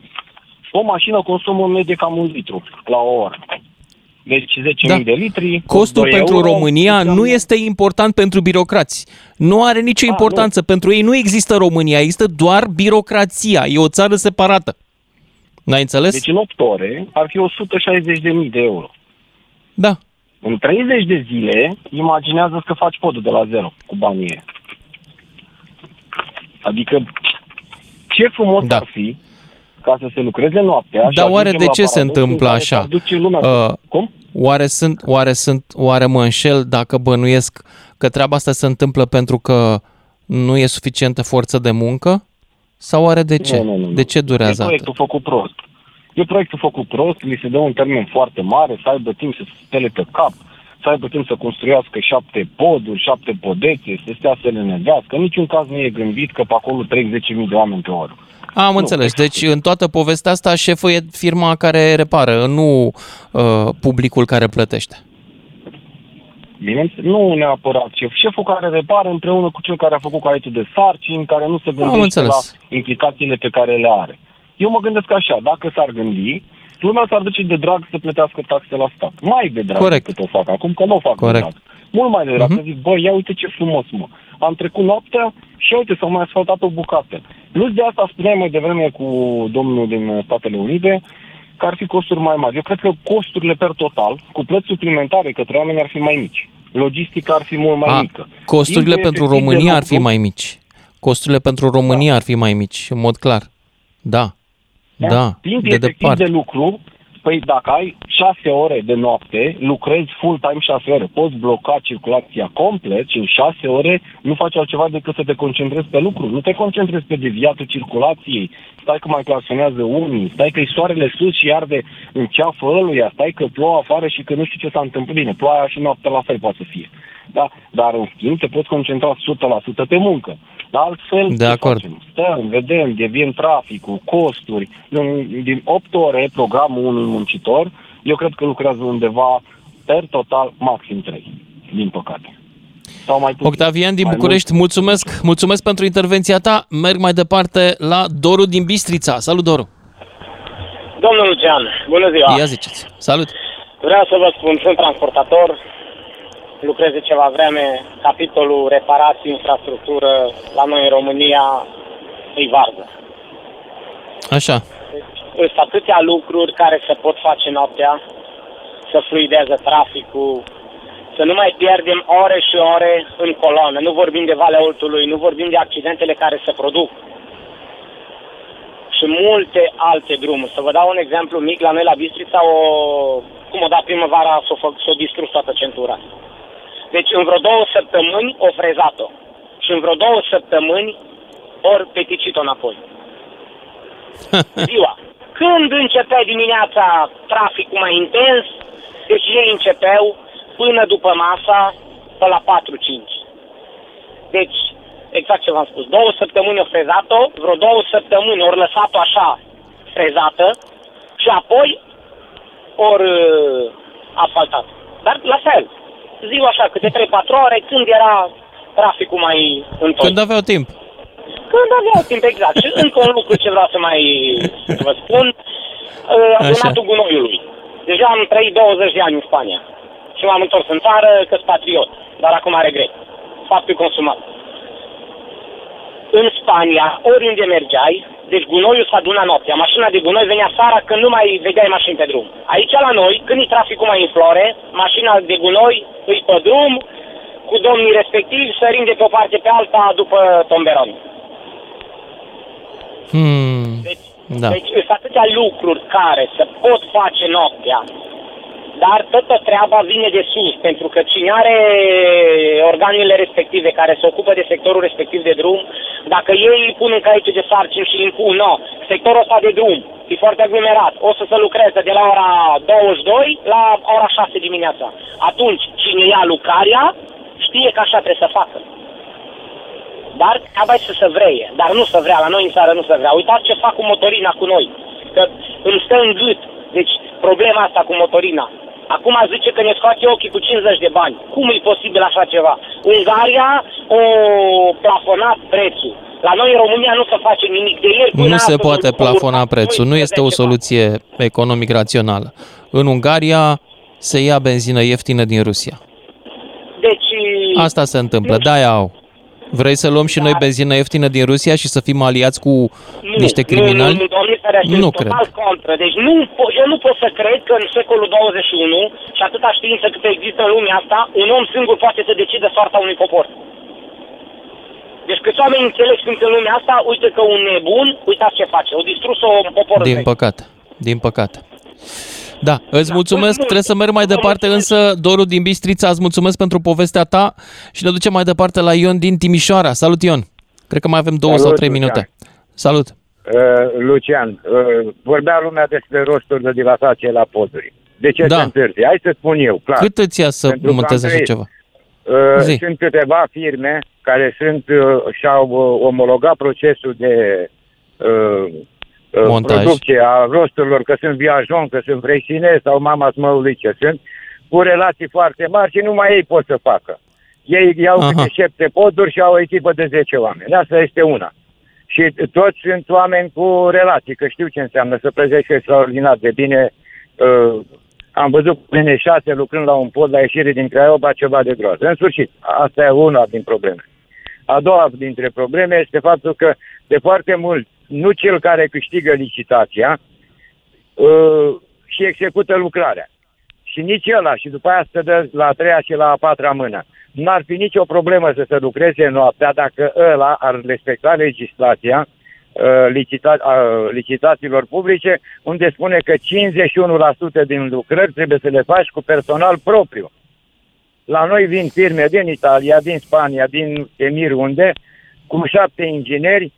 O mașină consumă în medie cam un litru la o oră. Deci 10.000 de litri... Costul pentru euro, România nu este important pentru birocrați. Nu are nicio importanță. Nu. Pentru ei nu există România, există doar birocrația. E o țară separată. N-ai înțeles? Deci în 8 ore ar fi 160.000 de euro. Da. În 30 de zile, imaginează-ți că faci podul de la zero cu banii ei. Adică, ce frumos ar fi ca să se lucreze noaptea. Dar oare de ce se întâmplă așa? Cum? Oare mă înșel dacă bănuiesc că treaba asta se întâmplă pentru că nu e suficientă forță de muncă? Sau oare de ce? Nu. De ce durează atât? E proiectul făcut prost. Li se dă un termen foarte mare, să aibă timp să se stele pe cap, să aibă timp să construiască 7 poduri, 7 podețe, să stea să le nevească. În niciun caz nu e gândit că pe acolo trec 10.000 de oameni pe oră. Am înțeles. Deci în toată povestea asta șeful e firma care repară, nu publicul care plătește. Bineînțeles, nu neapărat șef. Șeful care repară împreună cu cel care a făcut caietul de sarcini, care nu se gândește la implicațiile pe care le are. Eu mă gândesc așa, dacă s-ar gândi, lumea s-ar duce de drag să plătească taxe la stat. Mai de drag decât o fac acum, că nu o fac de drag. Mult mai de drag. Să zic, băi, ia uite ce frumos, mă. Am trecut noaptea și uite, s-au mai asfaltat o bucată. Plus de asta spuneam mai devreme cu domnul din Statele Unite că ar fi costuri mai mari. Eu cred că costurile per total, cu plăți suplimentare către oameni, ar fi mai mici. Logistica ar fi mult mai mică. Costurile pentru România ar fi mai mici. Costurile pentru România ar fi mai mici, în mod clar. Da, timp de efectiv departe. De lucru, păi dacă ai 6 ore de noapte, lucrezi full-time 6 ore, poți bloca circulația complet și în 6 ore nu faci altceva decât să te concentrezi pe lucru. Nu te concentrezi pe deviatul circulației, stai că mai claxonează unii, stai că-i soarele sus și arde în ceafă ăluia, stai că plouă afară și că nu știu ce s-a întâmplat. Bine, ploaia și noaptea la fel poate să fie. Da? Dar în schimb te poți concentra 100% pe muncă. Altfel, stăm, vedem, deviem traficul, costuri. Din 8 ore, programul unui muncitor, eu cred că lucrează undeva per total maxim 3, din păcate. Sau mai puțin. Octavian din București, mulțumesc pentru intervenția ta. Merg mai departe la Doru din Bistrița. Salut, Doru! Domnul Lucian, bună ziua! Ia ziceți, salut! Vreau să vă spun, sunt transportator, lucrez de ceva vreme, capitolul reparații, infrastructură, la noi în România, îi varză. Așa. Sunt atâtea lucruri care se pot face noaptea, să fluidează traficul, să nu mai pierdem ore și ore în coloană. Nu vorbim de Valea Oltului, nu vorbim de accidentele care se produc. Și multe alte drumuri. Să vă dau un exemplu mic, la noi la Bistrița, cum o dat primăvara, s-o distrus toată centura. Deci în vreo 2 săptămâni o frezat-o și în vreo 2 săptămâni ori peticit-o înapoi. Ziua. Când începea dimineața traficul mai intens, deci ei începeau până după masa, pe la 4-5. Deci, exact ce v-am spus, 2 săptămâni o frezat-o, vreo 2 săptămâni ori lăsat-o așa frezată și apoi ori asfaltat. Dar la fel. Zic așa, câte 3-4 ore, când era traficul mai întors. Când aveau timp, exact. Și încă un lucru ce vreau să mai vă spun, adunatul gunoiului. Deja am trăit 20 de ani în Spania și m-am întors în țară că-s patriot, dar acum are greu. Faptul consumat. În Spania, oriunde mergeai, deci gunoiul s-a adunat noaptea. Mașina de gunoi venea seara când nu mai vedeai mașini pe drum. Aici la noi, când e traficul mai în flore, mașina de gunoi îi pe drum, cu domnii respectivi, sărim de pe o parte pe alta după tomberon. Deci sunt atâtea lucruri care se pot face noaptea, dar toată treaba vine de sus, pentru că cine are organele respective care se ocupă de sectorul respectiv de drum, dacă ei pun în caietul de sarcini și impun, sectorul ăsta de drum e foarte aglomerat, o să se lucreze de la ora 22 la ora 6 dimineața. Atunci, cine ia lucrarea, știe că așa trebuie să facă. Dar trebuie să se vreie, dar nu se vrea, la noi în țară nu se vrea. Uitați ce fac cu motorina cu noi, că îmi stă în gât. Deci, problema asta cu motorina. Acum zice că ne scoate ochii cu 50 de bani. Cum e posibil așa ceva? Ungaria o plafonat prețul. La noi în România nu se face nimic de el. Nu se poate plafona prețul, nu este o soluție economic rațională. În Ungaria se ia benzină ieftină din Rusia. Deci... asta se întâmplă, de-aia au. Vrei să luăm și noi benzină ieftină din Rusia și să fim aliați cu niște criminali? Nu cred. Deci eu nu pot să cred că în secolul 21 și atâta știință cât există în lumea asta, un om singur poate să decide soarta unui popor. Deci câți oameni înțelegi sunt în lumea asta, uite că un nebun, uitați ce face, au distrus un popor. Din păcate, din păcate. Da, îți mulțumesc, trebuie să merg mai departe, însă Doru din Bistrița, îți mulțumesc pentru povestea ta și ne ducem mai departe la Ion din Timișoara. Salut, Ion! Cred că mai avem două sau trei minute. Salut! Lucian, vorbea lumea despre rostul de divasație la poduri. De ce te întârzi? Hai să spun eu, clar. Cât îți ia să montez așa ceva? Sunt câteva firme care și-au omologat procesul de... montaj. Producție a rosturilor, că sunt viajon, că sunt vreșinezi sau mama smăului ce sunt, cu relații foarte mari și numai ei pot să facă. Ei iau câte 7 poduri și au o echipă de 10 oameni. Asta este una. Și toți sunt oameni cu relații, că știu ce înseamnă să prezești extraordinar de bine. Am văzut DN6 lucrând la un pod la ieșire din Craiova, ceva de groază. În sfârșit, asta e una din probleme. A doua dintre probleme este faptul că de foarte mult nu cel care câștigă licitația și execută lucrarea. Și nici ăla, și după aia se dă la a treia și la a patra mână. N-ar fi nicio problemă să se lucreze noaptea dacă ăla ar respecta legislația licitațiilor publice, unde spune că 51% din lucrări trebuie să le faci cu personal propriu. La noi vin firme din Italia, din Spania, din Emir, unde cu 7 ingineri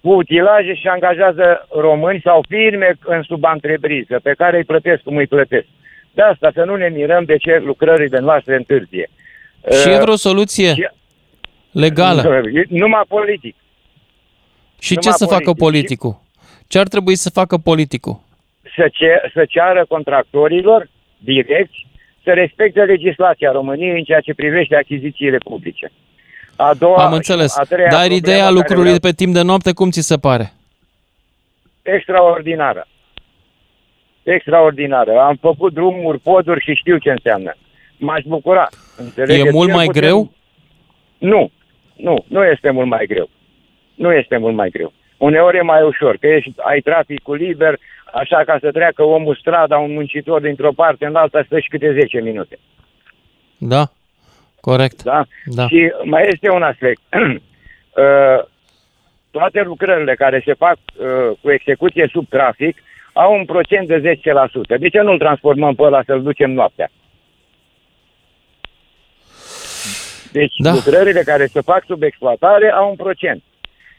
cu utilaje și angajează români sau firme în subantrepriză, pe care îi plătesc cum îi plătesc. De asta să nu ne mirăm de ce lucrările noastre întârzie. Și e vreo soluție legală? Numai politic. Și ce să facă politicul? Ce ar trebui să facă politicul? Să ceară contractorilor direcți să respecte legislația României în ceea ce privește achizițiile publice. A doua, am înțeles. Dar ideea lucrurilor pe timp de noapte, cum ți se pare? Extraordinară. Extraordinară. Am făcut drumuri, poduri și știu ce înseamnă. M-aș bucura. Înțelegeți? E mult mai greu? Nu este mult mai greu. Nu este mult mai greu. Uneori e mai ușor, că ai traficul liber, așa ca să treacă omul strada, un muncitor dintr-o parte în alta, stă și câte 10 minute. Da. Corect. Da? Da. Și mai este un aspect. Toate lucrările care se fac cu execuție sub trafic au un procent de 10%. De ce nu-l transformăm pe ăla să-l ducem noaptea? Deci lucrările care se fac sub exploatare au un procent.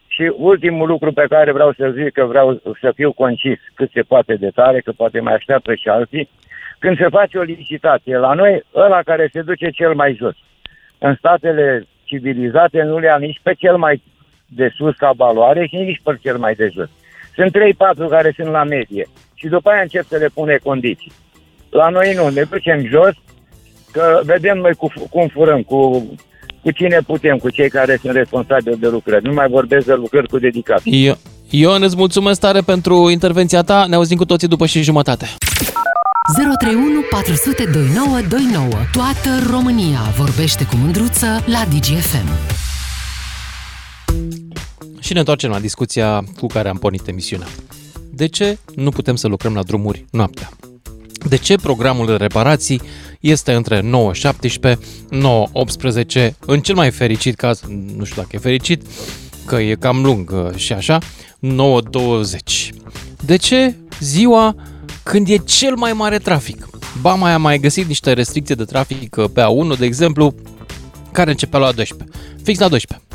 Și ultimul lucru pe care vreau să zic, că vreau să fiu concis cât se poate de tare, că poate mai așteaptă și alții, când se face o licitație la noi, ăla care se duce cel mai jos. În statele civilizate nu le ia nici pe cel mai de sus ca valoare și nici pe cel mai de jos. Sunt 3-4 care sunt la medie și după aia încep să le pune condiții. La noi nu, ne ducem jos, că vedem noi cum furăm, cu cine putem, cu cei care sunt responsabili de lucrări. Nu mai vorbesc de lucrări cu dedicație. Ion, îți mulțumesc tare pentru intervenția ta. Ne auzim cu toții după 6:30. 031 400 2929. Toată România vorbește cu Mândruță la Digi FM. Și ne întoarcem la discuția cu care am pornit emisiunea. De ce nu putem să lucrăm la drumuri noaptea? De ce programul de reparații este între 9-17, 9-18, în cel mai fericit caz, nu știu dacă e fericit, că e cam lung și așa, 9-20? De ce ziua când e cel mai mare trafic? Ba, mai am mai găsit niște restricții de trafic pe A1, de exemplu, care începea la 12. Fix la 12.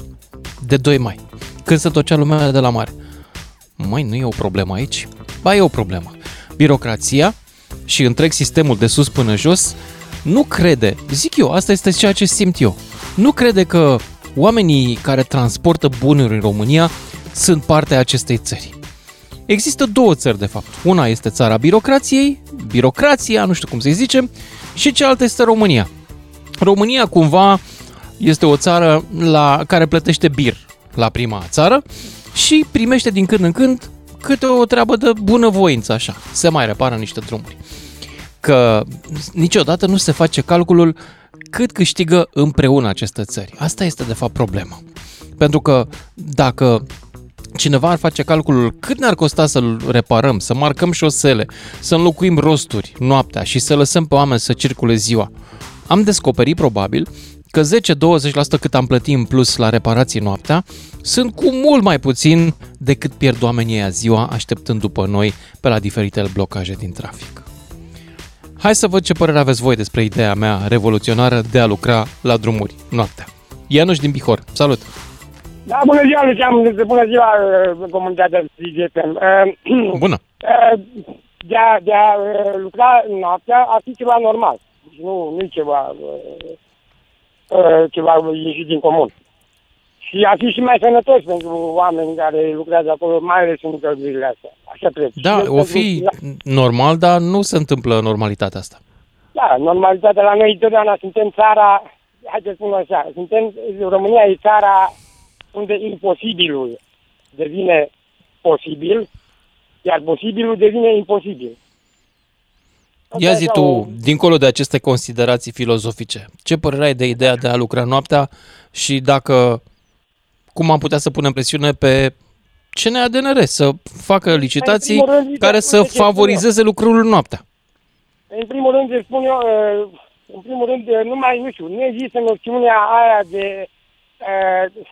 De 2 mai. Când se tocea lumea de la mare. Măi, nu e o problemă aici? Ba, e o problemă. Birocrația și întreg sistemul de sus până jos nu crede, zic eu, asta este ceea ce simt eu, nu crede că oamenii care transportă bunuri în România sunt partea acestei țări. Există două țări, de fapt. Una este țara birocrației, birocrația, nu știu cum să-i zicem, și cealaltă este România. România cumva este o țară la care plătește bir la prima țară și primește din când în când câte o treabă de bunăvoință, așa. Se mai repară niște drumuri. Că niciodată nu se face calculul cât câștigă împreună aceste țări. Asta este, de fapt, problema. Pentru că dacă cineva ar face calculul cât ne-ar costa să-l reparăm, să marcăm șosele, să înlocuim rosturi noaptea și să lăsăm pe oameni să circule ziua, am descoperit, probabil, că 10-20% cât am plătit în plus la reparații noaptea sunt cu mult mai puțin decât pierd oamenii aia ziua așteptând după noi pe la diferitele blocaje din trafic. Hai să văd ce părere aveți voi despre ideea mea revoluționară de a lucra la drumuri noaptea. Ianuș din Bihor, salut! Da, bună ziua, Lucian! Bună ziua, comunitatea Digi FM! Bună! De a lucra noaptea ar fi ceva normal. Nu e ceva ieșit din comun. Și ar fi și mai sănătos pentru oamenii care lucrează acolo, mai ales în căldurile astea. Așa trebuie. Da, o fi normal, dar nu se întâmplă normalitatea asta. Da, normalitatea la noi totdeauna suntem țara, hai să spun așa, România e țara unde imposibilul devine posibil, iar posibilul devine imposibil. Ia zi tu, dincolo de aceste considerații filozofice, ce părere ai de ideea de a lucra noaptea și dacă cum am putea să punem presiune pe CNADNR să facă licitații care să favorizeze lucrul noaptea? În primul rând, nu știu, nu există noțiunea aia de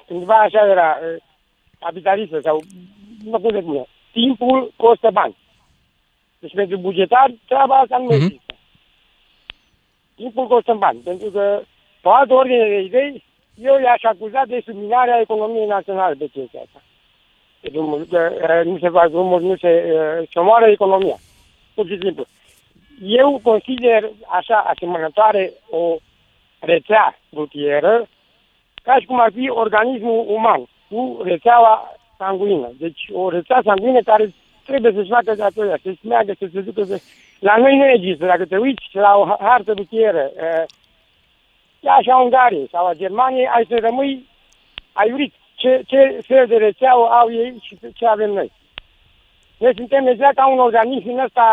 cândva așa era capitalistă sau nu pot să spune. Timpul costă bani. Deci pentru bugetari treaba asta nu există. Timpul costă bani. Pentru că pe altă ordine de idei eu i-aș acuza de subminarea economiei naționale de chestia asta. Nu se fac drumuri, nu se omoară economia. Pur și simplu. Eu consider așa asemănătoare o rețea rutieră ca și cum ar fi organismul uman cu rețeaua sanguină. Deci o rețea sanguină care trebuie să-și facă datoria, să-și meargă, să se ducă. La noi nu există. Dacă te uiți la o hartă rutieră, chiar și a Ungariei sau a Germaniei, ai să rămâi aiurit. Ce fel de rețeau au ei și ce avem noi? Noi suntem exact ca un organism în ăsta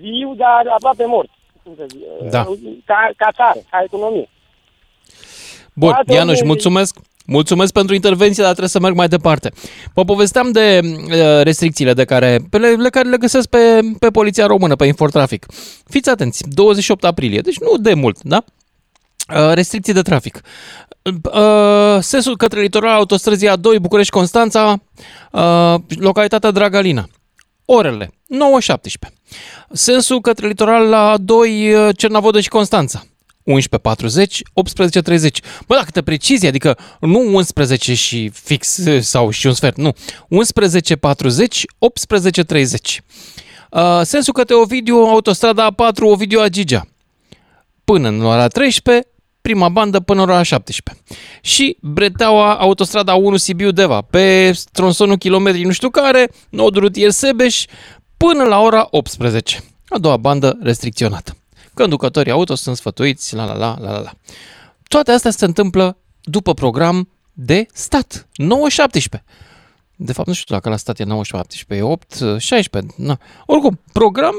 viu, dar aproape mort. Da. Ca țară, ca economie. Bun, Ianuș, mulțumesc! Mulțumesc pentru intervenție, dar trebuie să merg mai departe. Vă povesteam de restricțiile pe care le găsesc pe poliția română, pe Infotrafic. Fiți atenți, 28 aprilie, deci nu de mult, da? Restricții de trafic. Sensul către litoral, autostrăzii A2, București-Constanța, localitatea Dragalina. Orele, 9-17. Sensul către litoral la A2, Cernavodă și Constanța. 11.40, 18.30. Bă, dacă te precizi, adică nu 11 și fix sau și un sfert, nu. 11.40, 18.30. Sensul către Ovidiu, autostrada A4, Ovidiu Agigea. Până în ora 13, prima bandă până ora 17. Și breteaua, autostrada A1, Sibiu, Deva, pe tronsonul kilometrii nu știu care, nodul rutier Sebeș, până la ora 18. A doua bandă restricționată. Conducătorii auto sunt sfătuiți, la. Toate astea se întâmplă după program de stat, 9-17. De fapt, nu știu dacă la stat e 9-17, e 8-16, na. Oricum, program,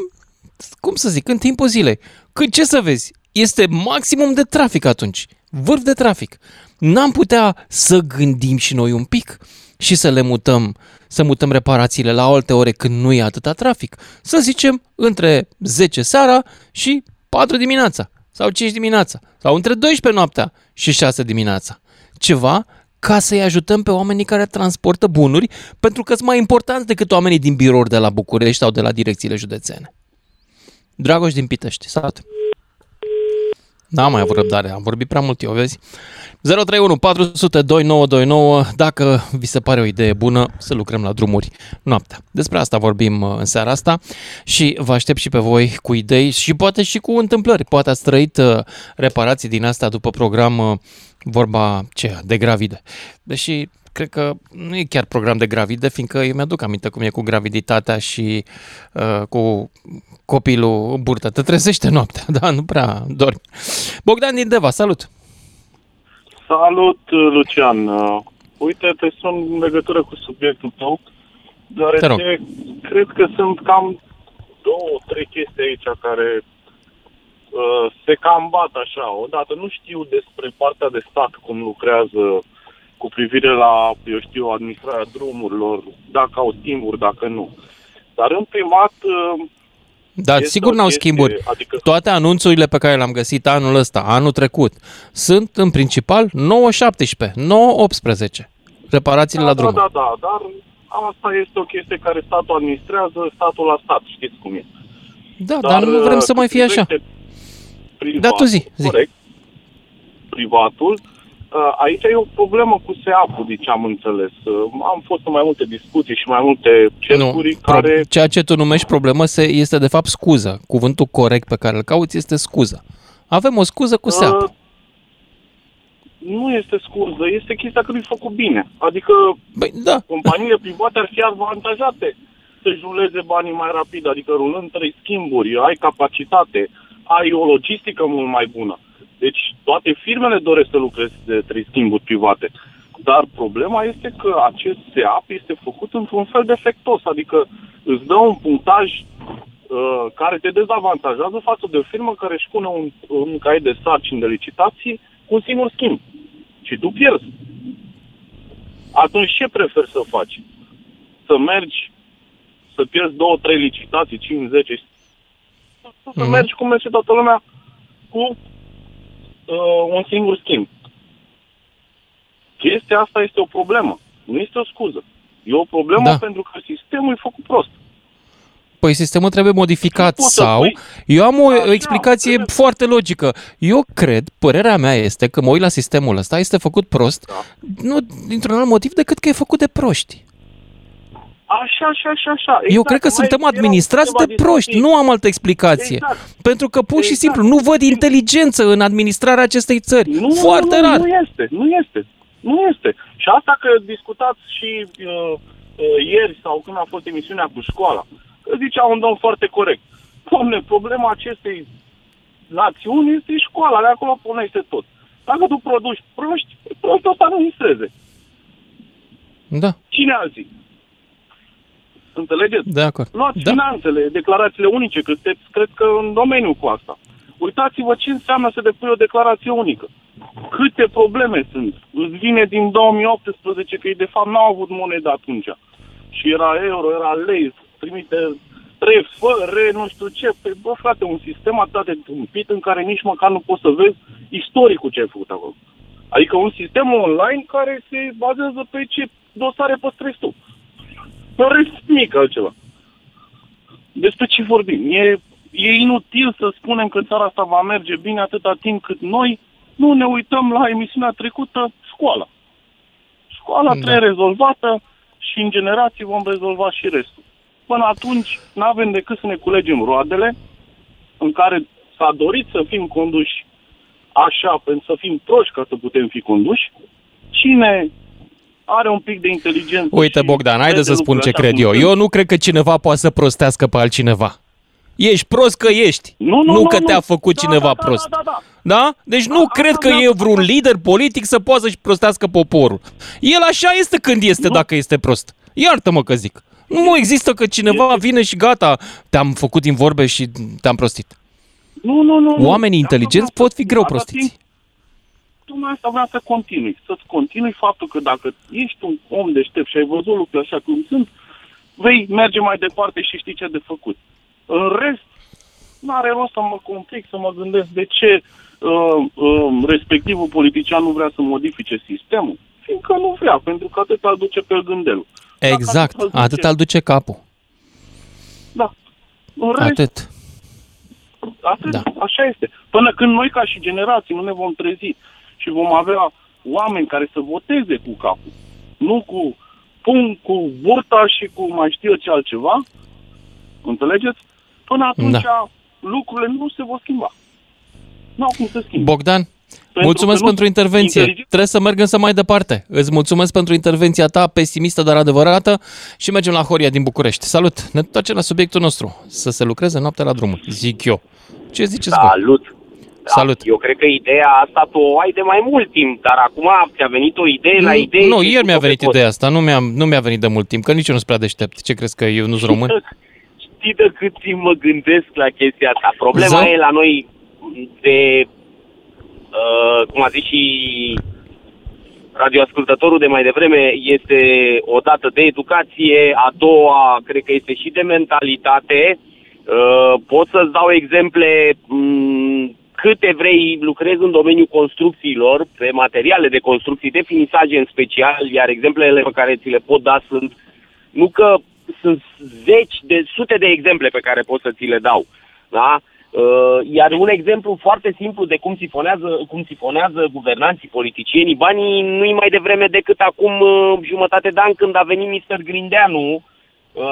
cum să zic, în timpul zilei. Când ce să vezi? Este maximum de trafic atunci, vârf de trafic. N-am putea să gândim și noi un pic și să le mutăm, să mutăm reparațiile la alte ore când nu e atâta trafic. Să zicem între 10 seara și 4 dimineața sau 5 dimineața sau între 12 noaptea și 6 dimineața. Ceva ca să-i ajutăm pe oamenii care transportă bunuri, pentru că sunt mai importanți decât oamenii din birouri de la București sau de la direcțiile județene. Dragoș din Pitești, salut! N-am mai avut răbdare, am vorbit prea mult eu, vezi? 031 400 2929, dacă vi se pare o idee bună să lucrăm la drumuri noaptea. Despre asta vorbim în seara asta și vă aștept și pe voi cu idei și poate și cu întâmplări. Poate ați trăit reparații din asta după program, vorba aceea, de gravide. Deși cred că nu e chiar program de gravide, fiindcă eu mi-aduc aminte cum e cu graviditatea și cu copilul în burtă. Te trezește noaptea, dar nu prea dormi. Bogdan din Deva, salut! Salut, Lucian! Uite, te sun în legătură cu subiectul tău, deoarece cred că sunt cam două, trei chestii aici care se cam bat așa. Odată nu știu despre partea de stat cum lucrează cu privire la, eu știu, administrarea drumurilor, dacă au schimburi, dacă nu. Dar în primat... Dar sigur n-au schimburi. Adică... Toate anunțurile pe care le-am găsit anul ăsta, anul trecut, sunt în principal 9-17, 9-18 reparațiile la drumuri. Da, dar asta este o chestie care statul administrează, statul la stat, știți cum e. Da, dar nu vrem să mai fie așa. Privatul, da, tu zi. Corect. Privatul. Aici e o problemă cu SEAP-ul, deci am înțeles. Am fost în mai multe discuții și mai multe cercuri care... Ceea ce tu numești problemă este de fapt scuză. Cuvântul corect pe care îl cauți este scuză. Avem o scuză cu SEAP. Nu este scuză, este chestia că nu-i făcut bine. Adică companiile private ar fi avantajate să-și ruleze banii mai rapid. Adică rulând 3 schimburi, ai capacitate, ai o logistică mult mai bună. Deci toate firmele doresc să lucreze de 3 schimburi private. Dar problema este că acest SEAP este făcut într-un fel defectos. Adică îți dă un punctaj care te dezavantajează față de o firmă care își pune un caiet de sarcini de licitații cu un singur schimb. Și tu pierzi. Atunci ce preferi să faci? Să mergi, să pierzi 2-3 licitații, 5-10, să mergi cum merge toată lumea cu un singur schimb. Chestia asta este o problemă. Nu este o scuză. E o problemă pentru că sistemul e făcut prost. Păi sistemul trebuie modificat sau... Eu am o explicație foarte logică. Eu cred, părerea mea este că mă uit la sistemul ăsta, este făcut prost, nu dintr-un alt motiv decât că e făcut de proști. Așa. Exact. Eu cred că suntem administrați de proști, nu am altă explicație. Exact. Pentru că pur și simplu nu văd inteligență în administrarea acestei țări. Foarte rar. Nu este. Și asta că discutați și ieri sau când a fost emisiunea cu școala, că zicea un domn foarte corect. Dom'le, problema acestei națiuni este școala, de acolo pornește tot. Dacă tu produci proști, proști o să administreze. Da. Cine alții? Înțelegeți? De acord. Luați finanțele, declarațiile unice, că cred că în domeniu cu asta. Uitați-vă ce înseamnă să depui o declarație unică. Câte probleme sunt. Îți vine din 2018, că ei de fapt n-au avut monedă atunci. Și era euro, era lei, trimite refere, nu știu ce. Păi bă, frate, un sistem atât de tâmpit în care nici măcar nu poți să vezi istoricul ce ai făcut acolo. Adică un sistem online care se bazează pe ce dosare păstrezi tu. Părăți nimic altceva. Despre ce vorbim? E inutil să spunem că țara asta va merge bine atâta timp cât noi nu ne uităm la emisiunea trecută, școala. Școala trebuie rezolvată și în generații vom rezolva și restul. Până atunci n-avem decât să ne culegem roadele în care s-a dorit să fim conduși așa, pentru să fim proști ca să putem fi conduși. Cine... are un pic de inteligență. Uite, Bogdan, haide să spun ce cred eu. Eu nu cred că cineva poate să prostească pe altcineva. Ești prost că ești. Nu, te-a făcut cineva prost. Da? Deci nu cred că e vreun lider politic să poată să-și prostească poporul. El așa este când este, dacă este prost. Iartă-mă că zic. Nu există că cineva vine și gata, te-am făcut din vorbe și te-am prostit. Nu. Oamenii inteligenți pot fi greu prostiți. Asta vreau să continui. Să-ți continui faptul că dacă ești un om deștept și ai văzut lucrurile așa cum sunt, vei merge mai departe și știi ce de făcut. În rest, n-are rost să mă complic, să mă gândesc de ce respectivul politician nu vrea să modifice sistemul. Fiindcă nu vrea, pentru că atât îl duce pe gândelul. Exact, atât îl duce capul. Da. În rest, atât. Da. Așa este. Până când noi ca și generații nu ne vom trezi și vom avea oameni care să voteze cu capul, nu cu pun, cu burta și cu mai știu eu ce altceva, înțelegeți? Până atunci lucrurile nu se vor schimba. Nu au cum să schimbe. Bogdan, mulțumesc pentru intervenție. Trebuie să mergem să mai departe. Îți mulțumesc pentru intervenția ta, pesimistă, dar adevărată, și mergem la Horia din București. Salut! Ne întoarcem la subiectul nostru. Să se lucreze noaptea la drumul, zic eu. Ce ziceți? Salut! Salut. Eu cred că ideea asta tu o ai de mai mult timp, dar acum ți-a venit o idee la idee. Nu, ieri mi-a venit ideea asta, nu mi-a venit de mult timp, că nici eu nu sunt prea deștept. Ce crezi, că eu nu sunt român? Știi de cât timp mă gândesc la chestia asta. Problema e la noi de, cum a zis și radioascultătorul de mai devreme, este o dată de educație, a doua cred că este și de mentalitate. Pot să-ți dau exemple câte vrei. Lucrez în domeniul construcțiilor, pe materiale de construcții, de finisaje în special, iar exemplele pe care ți le pot da sunt, nu că sunt zeci de sute de exemple pe care pot să ți le dau, da? Iar un exemplu foarte simplu de cum sifonează guvernanții, politicienii banii, nu-i mai devreme decât acum jumătate de an, când a venit Mr. Grindeanu,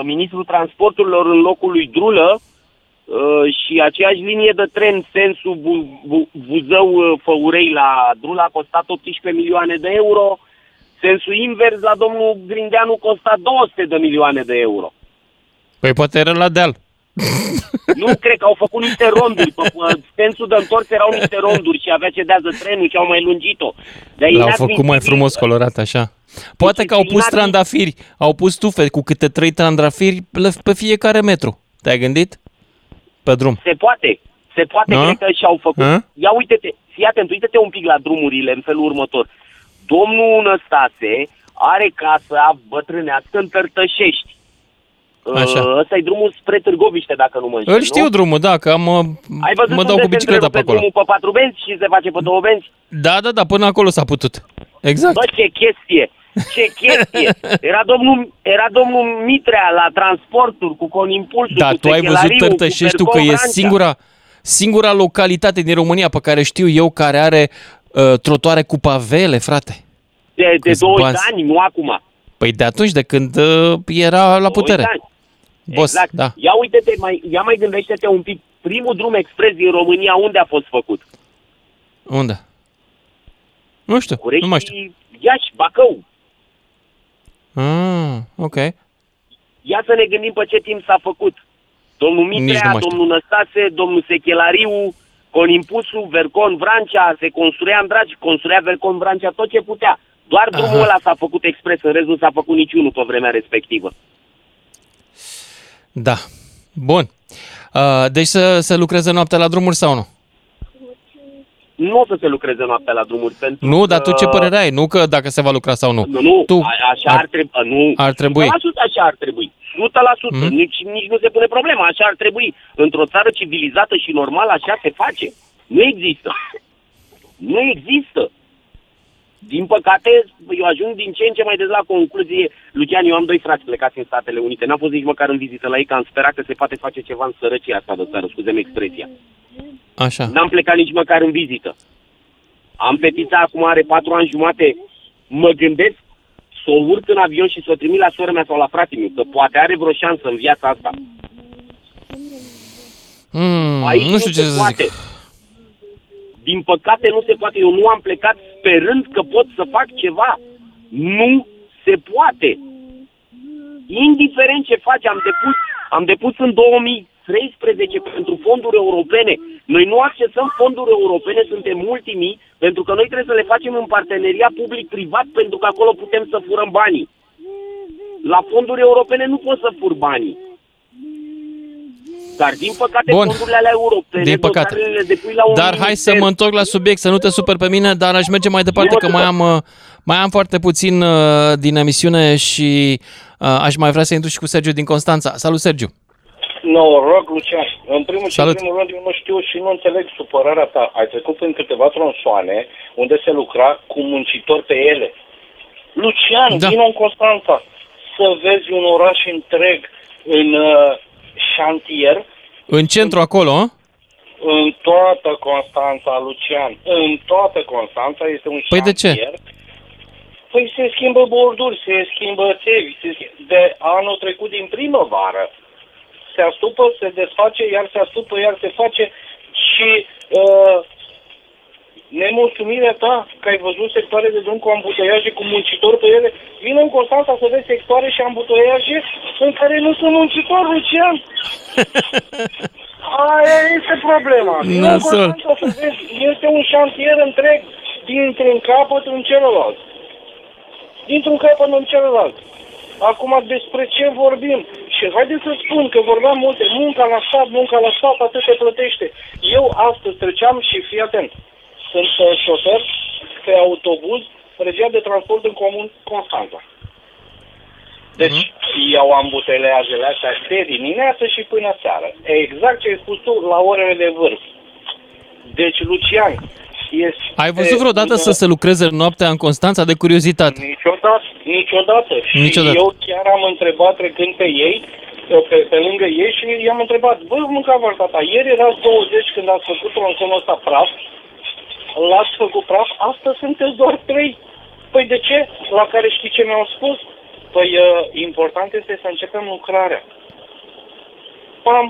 ministrul transporturilor, în locul lui Drulă, și aceeași linie de tren, sensul Buzău-Făurei la Drulă, a costat 18 milioane de euro, sensul invers la domnul Grindeanu costa 200 de milioane de euro. Păi poate era la deal. Nu cred că au făcut niște ronduri. Sensul de întors erau niște ronduri și avea cedează trenul și au mai lungit-o. L-au făcut mai frumos colorat, așa. Poate că au pus trandafiri, au pus tufe cu câte 3 trandafiri pe fiecare metru. Te-ai gândit? Pe drum. Se poate, cred că și-au făcut. Ia uite-te, fii atent, uite-te un pic la drumurile în felul următor. Domnul Năstase are casa bătrânească în Tărtășești. Ăsta e drumul spre Târgoviște, dacă nu mă înșel. Îl știu, nu? Drumul, da, că mă dau cu bicicleta pe acolo. Ai văzut unde se întrerupe drumul pe 4 benzi și se face pe 2 benzi? Da, până acolo s-a putut. Exact. Bă, ce chestie! Era domnul Mitrea la transporturi cu Conimpulsul, da, cu Sechelariu, cu Percom Vrancea. Da, tu ai văzut Tărtășeștiul, că e singura localitate din România pe care știu eu care are trotuare cu pavele, frate. De 20 ani, nu acum. Păi de atunci, de când era la putere. Boss, exact. Da. Ia uite-te, mai gândește-te un pic. Primul drum expres din România unde a fost făcut? Unde? Nu știu, Curești, nu mai știu. Iași, Bacău. Ok. Ia să ne gândim pe ce timp s-a făcut. Domnul Mitrea, domnul Năstase, domnul Sechelariu, Conimpusu, Vercon, Vrancea, se construia Andraci, construia Vercon, Vrancea, tot ce putea. Doar drumul ăla s-a făcut expres, în rest nu s-a făcut niciunul pe vremea respectivă. Da. Bun. Deci să lucreze noaptea la drumuri sau nu? Nu o să se lucreze noaptea la drumuri. Pentru nu, dar tu ce părere ai? Nu că dacă se va lucra sau nu. Nu, tu așa ar trebui. Nu, ar trebui. 100% așa ar trebui. 100%. Nici nu se pune problema. Așa ar trebui. Într-o țară civilizată și normală așa se face. Nu există. Din păcate, eu ajung din ce în ce mai des la concluzie. Lucian, eu am 2 frați plecați în Statele Unite. N-am fost nici măcar în vizită la ei, că am sperat că se poate face ceva în sărăcia asta de țară, scuze-mi expresia. Așa. N-am plecat nici măcar în vizită. Am fetița, acum are 4 ani jumate. Mă gândesc să o urc în avion și să o trimit la sora mea sau la fratele meu, că poate are vreo șansă în viața asta. Nu știu ce să zic. Din păcate nu se poate. Eu nu am plecat sperând că pot să fac ceva. Nu se poate. Indiferent ce faci, am depus în 2013 pentru fonduri europene. Noi nu accesăm fonduri europene, suntem ultimii, pentru că noi trebuie să le facem în parteneria public-privat, pentru că acolo putem să furăm banii. La fonduri europene nu poți să furi banii. Dar din păcate fondurile alea europene, din păcate. Dar hai să mă întorc la subiect, să nu te superi pe mine, dar aș merge mai departe, că mai am foarte puțin din emisiune și aș mai vrea să intru și cu Sergiu din Constanța. Salut, Sergiu! Noroc, Lucian! În primul și în primul rând, eu nu știu și nu înțeleg supărarea ta. Ai trecut prin câteva tronsoane unde se lucra cu muncitori pe ele. Lucian, vino în Constanța să vezi un oraș întreg în... șantier. În centru acolo? În toată Constanța, Lucian. În toată Constanța este un șantier. Păi de ce? Păi se schimbă borduri, se schimbă țevi. De anul trecut din primăvară se astupă, se desface, iar se astupă, iar se face. Și nemulțumirea ta că ai văzut sectoare de drum cu ambutoiaje, cu muncitori pe ele. Vine în Constanța să vezi sectoare și ambutoiaje în care nu sunt muncitori, Lucian. Aia este problema. Este un șantier întreg dintr-un capăt în celălalt. Acum despre ce vorbim? Și haideți să spun că vorbeam multe. Munca la stat, atât se plătește. Eu astăzi treceam și fii atent. Sunt șofer pe autobuz, regia de transport în comun Constanța. Deci eu am butelajele astea de dimineață și până seară. Exact ce ai spus tu la orele de vârf. Deci, Lucian, ai văzut vreodată să se lucreze noaptea în Constanța, de curiozitate? Niciodată. Și eu chiar am întrebat trecând pe ei, pe lângă ei, și i-am întrebat, bă, mâncava tata, ieri erați 20 când ați făcut tronsonul ăsta praf, l-ați făcut praf, astăzi sunteți doar 3. Păi de ce? La care știi ce mi-au spus? Păi important este să începem lucrarea. Pam.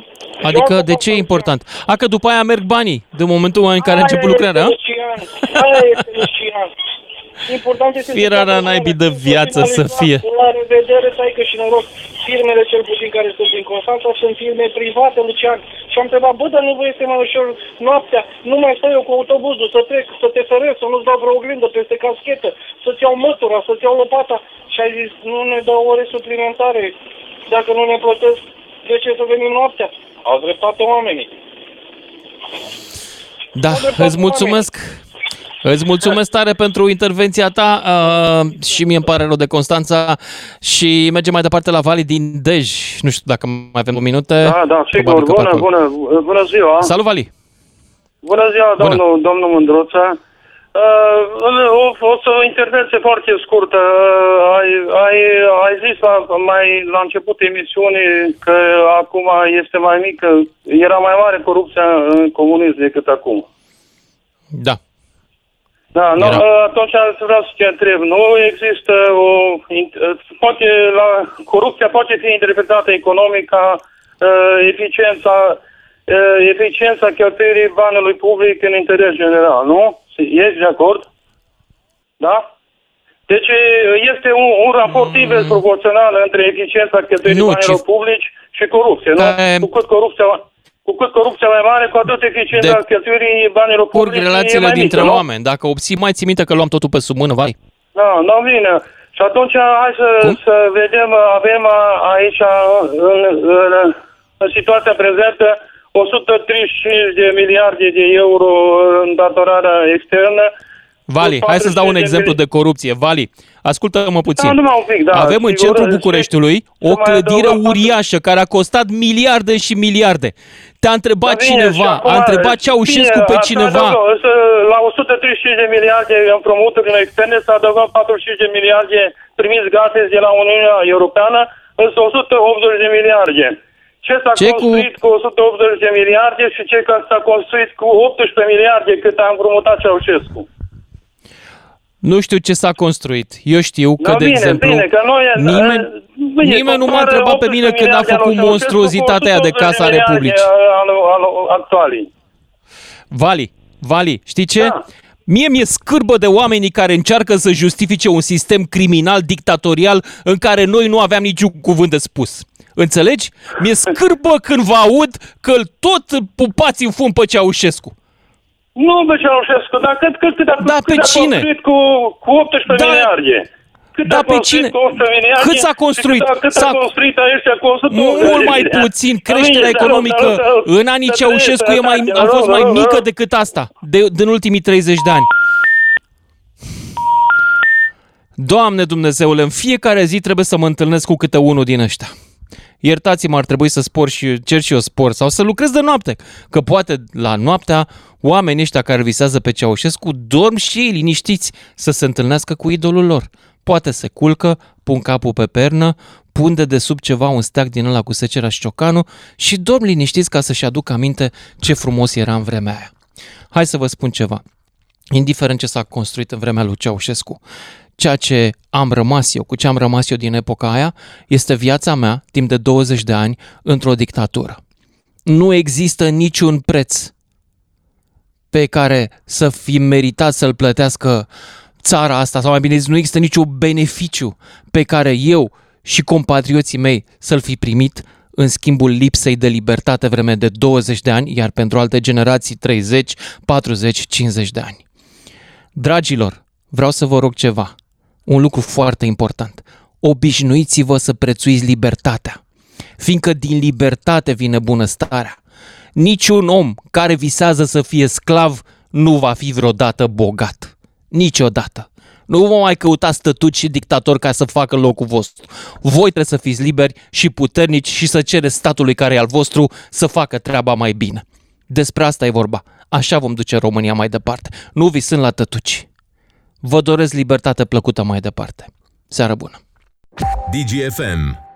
Adică de ce e important? A, că după aia merg banii, de momentul în care a început lucrarea? Aia este Lucian. Important este firarea naibii de viață să fie. La revedere, tai că și noroc. Firmele cel puțin care sunt din Constanța sunt firme private, Lucian. Și am întrebat, bă, dar nu vă este mai ușor noaptea? Nu mai stau eu cu autobuzul, să trec, să te feresc, să nu-ți dau vreo oglindă peste caschetă, să-ți iau mătura, să-ți iau lopata. Și ai zis, nu ne dau ore suplimentare, dacă nu ne plătesc. De ce să venim noaptea? Au dreptate oamenii. Da, îți mulțumesc. Îți mulțumesc tare pentru intervenția ta și mie îmi pare rău de Constanța și mergem mai departe la Vali din Dej. Nu știu dacă mai avem 2 minute. Da, sigur. Bună ziua. Salut, Vali. Bună ziua, domnul Mândruță. O să intervenție foarte scurtă. Ai zis la începutul emisiunii că acum este mai mică, era mai mare corupția în comunism decât acum. Da. Da, nu, atunci vreau să te întreb. Nu există corupția poate fi interpretată economic ca eficiența cheltuirii banului public în interes general, nu? Ești de acord? Da? Deci este un raport invers proporțional între eficiența cheltuirii banilor publici și corupție, nu? Cu cât corupția mai mare, cu atât eficiența cheltuirii banilor publici relațiile dintre oameni. Dacă obții, mai ții minte că luam totul pe sub mână, vai? Da, nu vine. Și atunci hai să vedem, avem aici în situația prezentă 135 de miliarde de euro în datorarea externă. Vali, hai să-ți dau un exemplu de corupție. Vali, ascultă-mă puțin. Da, numai un pic, da. Avem în centrul Bucureștiului o clădire uriașă care a costat miliarde și miliarde. Te-a întrebat cineva, a întrebat Ceaușescu pe cineva. La 135 de miliarde împrumuturi externe s-a adăugat 45 de miliarde primiți gratis de la Uniunea Europeană, însă 180 de miliarde. Ce s-a construit cu 180 de miliarde și ce s-a construit cu 18 miliarde cât a împrumutat Ceaușescu? Nu știu ce s-a construit. Eu știu că, nimeni nu m-a întrebat pe mine când a făcut monstruozitatea aia de Casa Republicii. Vali, știi ce? Da. Mie mi-e scârbă de oamenii care încearcă să justifice un sistem criminal, dictatorial, în care noi nu aveam niciun cuvânt de spus. Înțelegi? Mi-e scârbă când vă aud că tot pupați în fum pe Ceaușescu. Nu pe Ceaușescu, dar cât a construit cu 18 miliarde? Cât s-a construit? Mult mai puțin. Creșterea economică în anii Ceaușescu a fost mai mică decât asta, din ultimii 30 de ani. Doamne Dumnezeule, în fiecare zi trebuie să mă întâlnesc cu câte unul din ăștia. Iertați-mă, ar trebui să cer și eu spor sau să lucrez de noapte. Că poate la noaptea oamenii ăștia care visează pe Ceaușescu dorm și ei liniștiți să se întâlnească cu idolul lor. Poate se culcă, pun capul pe pernă, pun de sub ceva un steag din ăla cu secera și ciocanul și dorm liniștiți ca să-și aducă aminte ce frumos era în vremea aia. Hai să vă spun ceva. Indiferent ce s-a construit în vremea lui Ceaușescu, ceea ce am rămas eu, cu ce am rămas eu din epoca aia, este viața mea, timp de 20 de ani, într-o dictatură. Nu există niciun preț pe care să fi meritat să-l plătească țara asta, sau mai bine zis, nu există niciun beneficiu pe care eu și compatrioții mei să-l fi primit în schimbul lipsei de libertate vreme de 20 de ani, iar pentru alte generații 30, 40, 50 de ani. Dragilor, vreau să vă rog ceva, un lucru foarte important. Obișnuiți-vă să prețuiți libertatea, fiindcă din libertate vine bunăstarea. Niciun om care visează să fie sclav nu va fi vreodată bogat. Niciodată. Nu vă mai căutați stătuți și dictatori ca să facă locul vostru. Voi trebuie să fiți liberi și puternici și să cereți statului care e al vostru să facă treaba mai bine. Despre asta e vorba. Așa vom duce România mai departe. Nu visând la tătuci. Vă doresc libertate plăcută mai departe. Seară bună! Digi FM.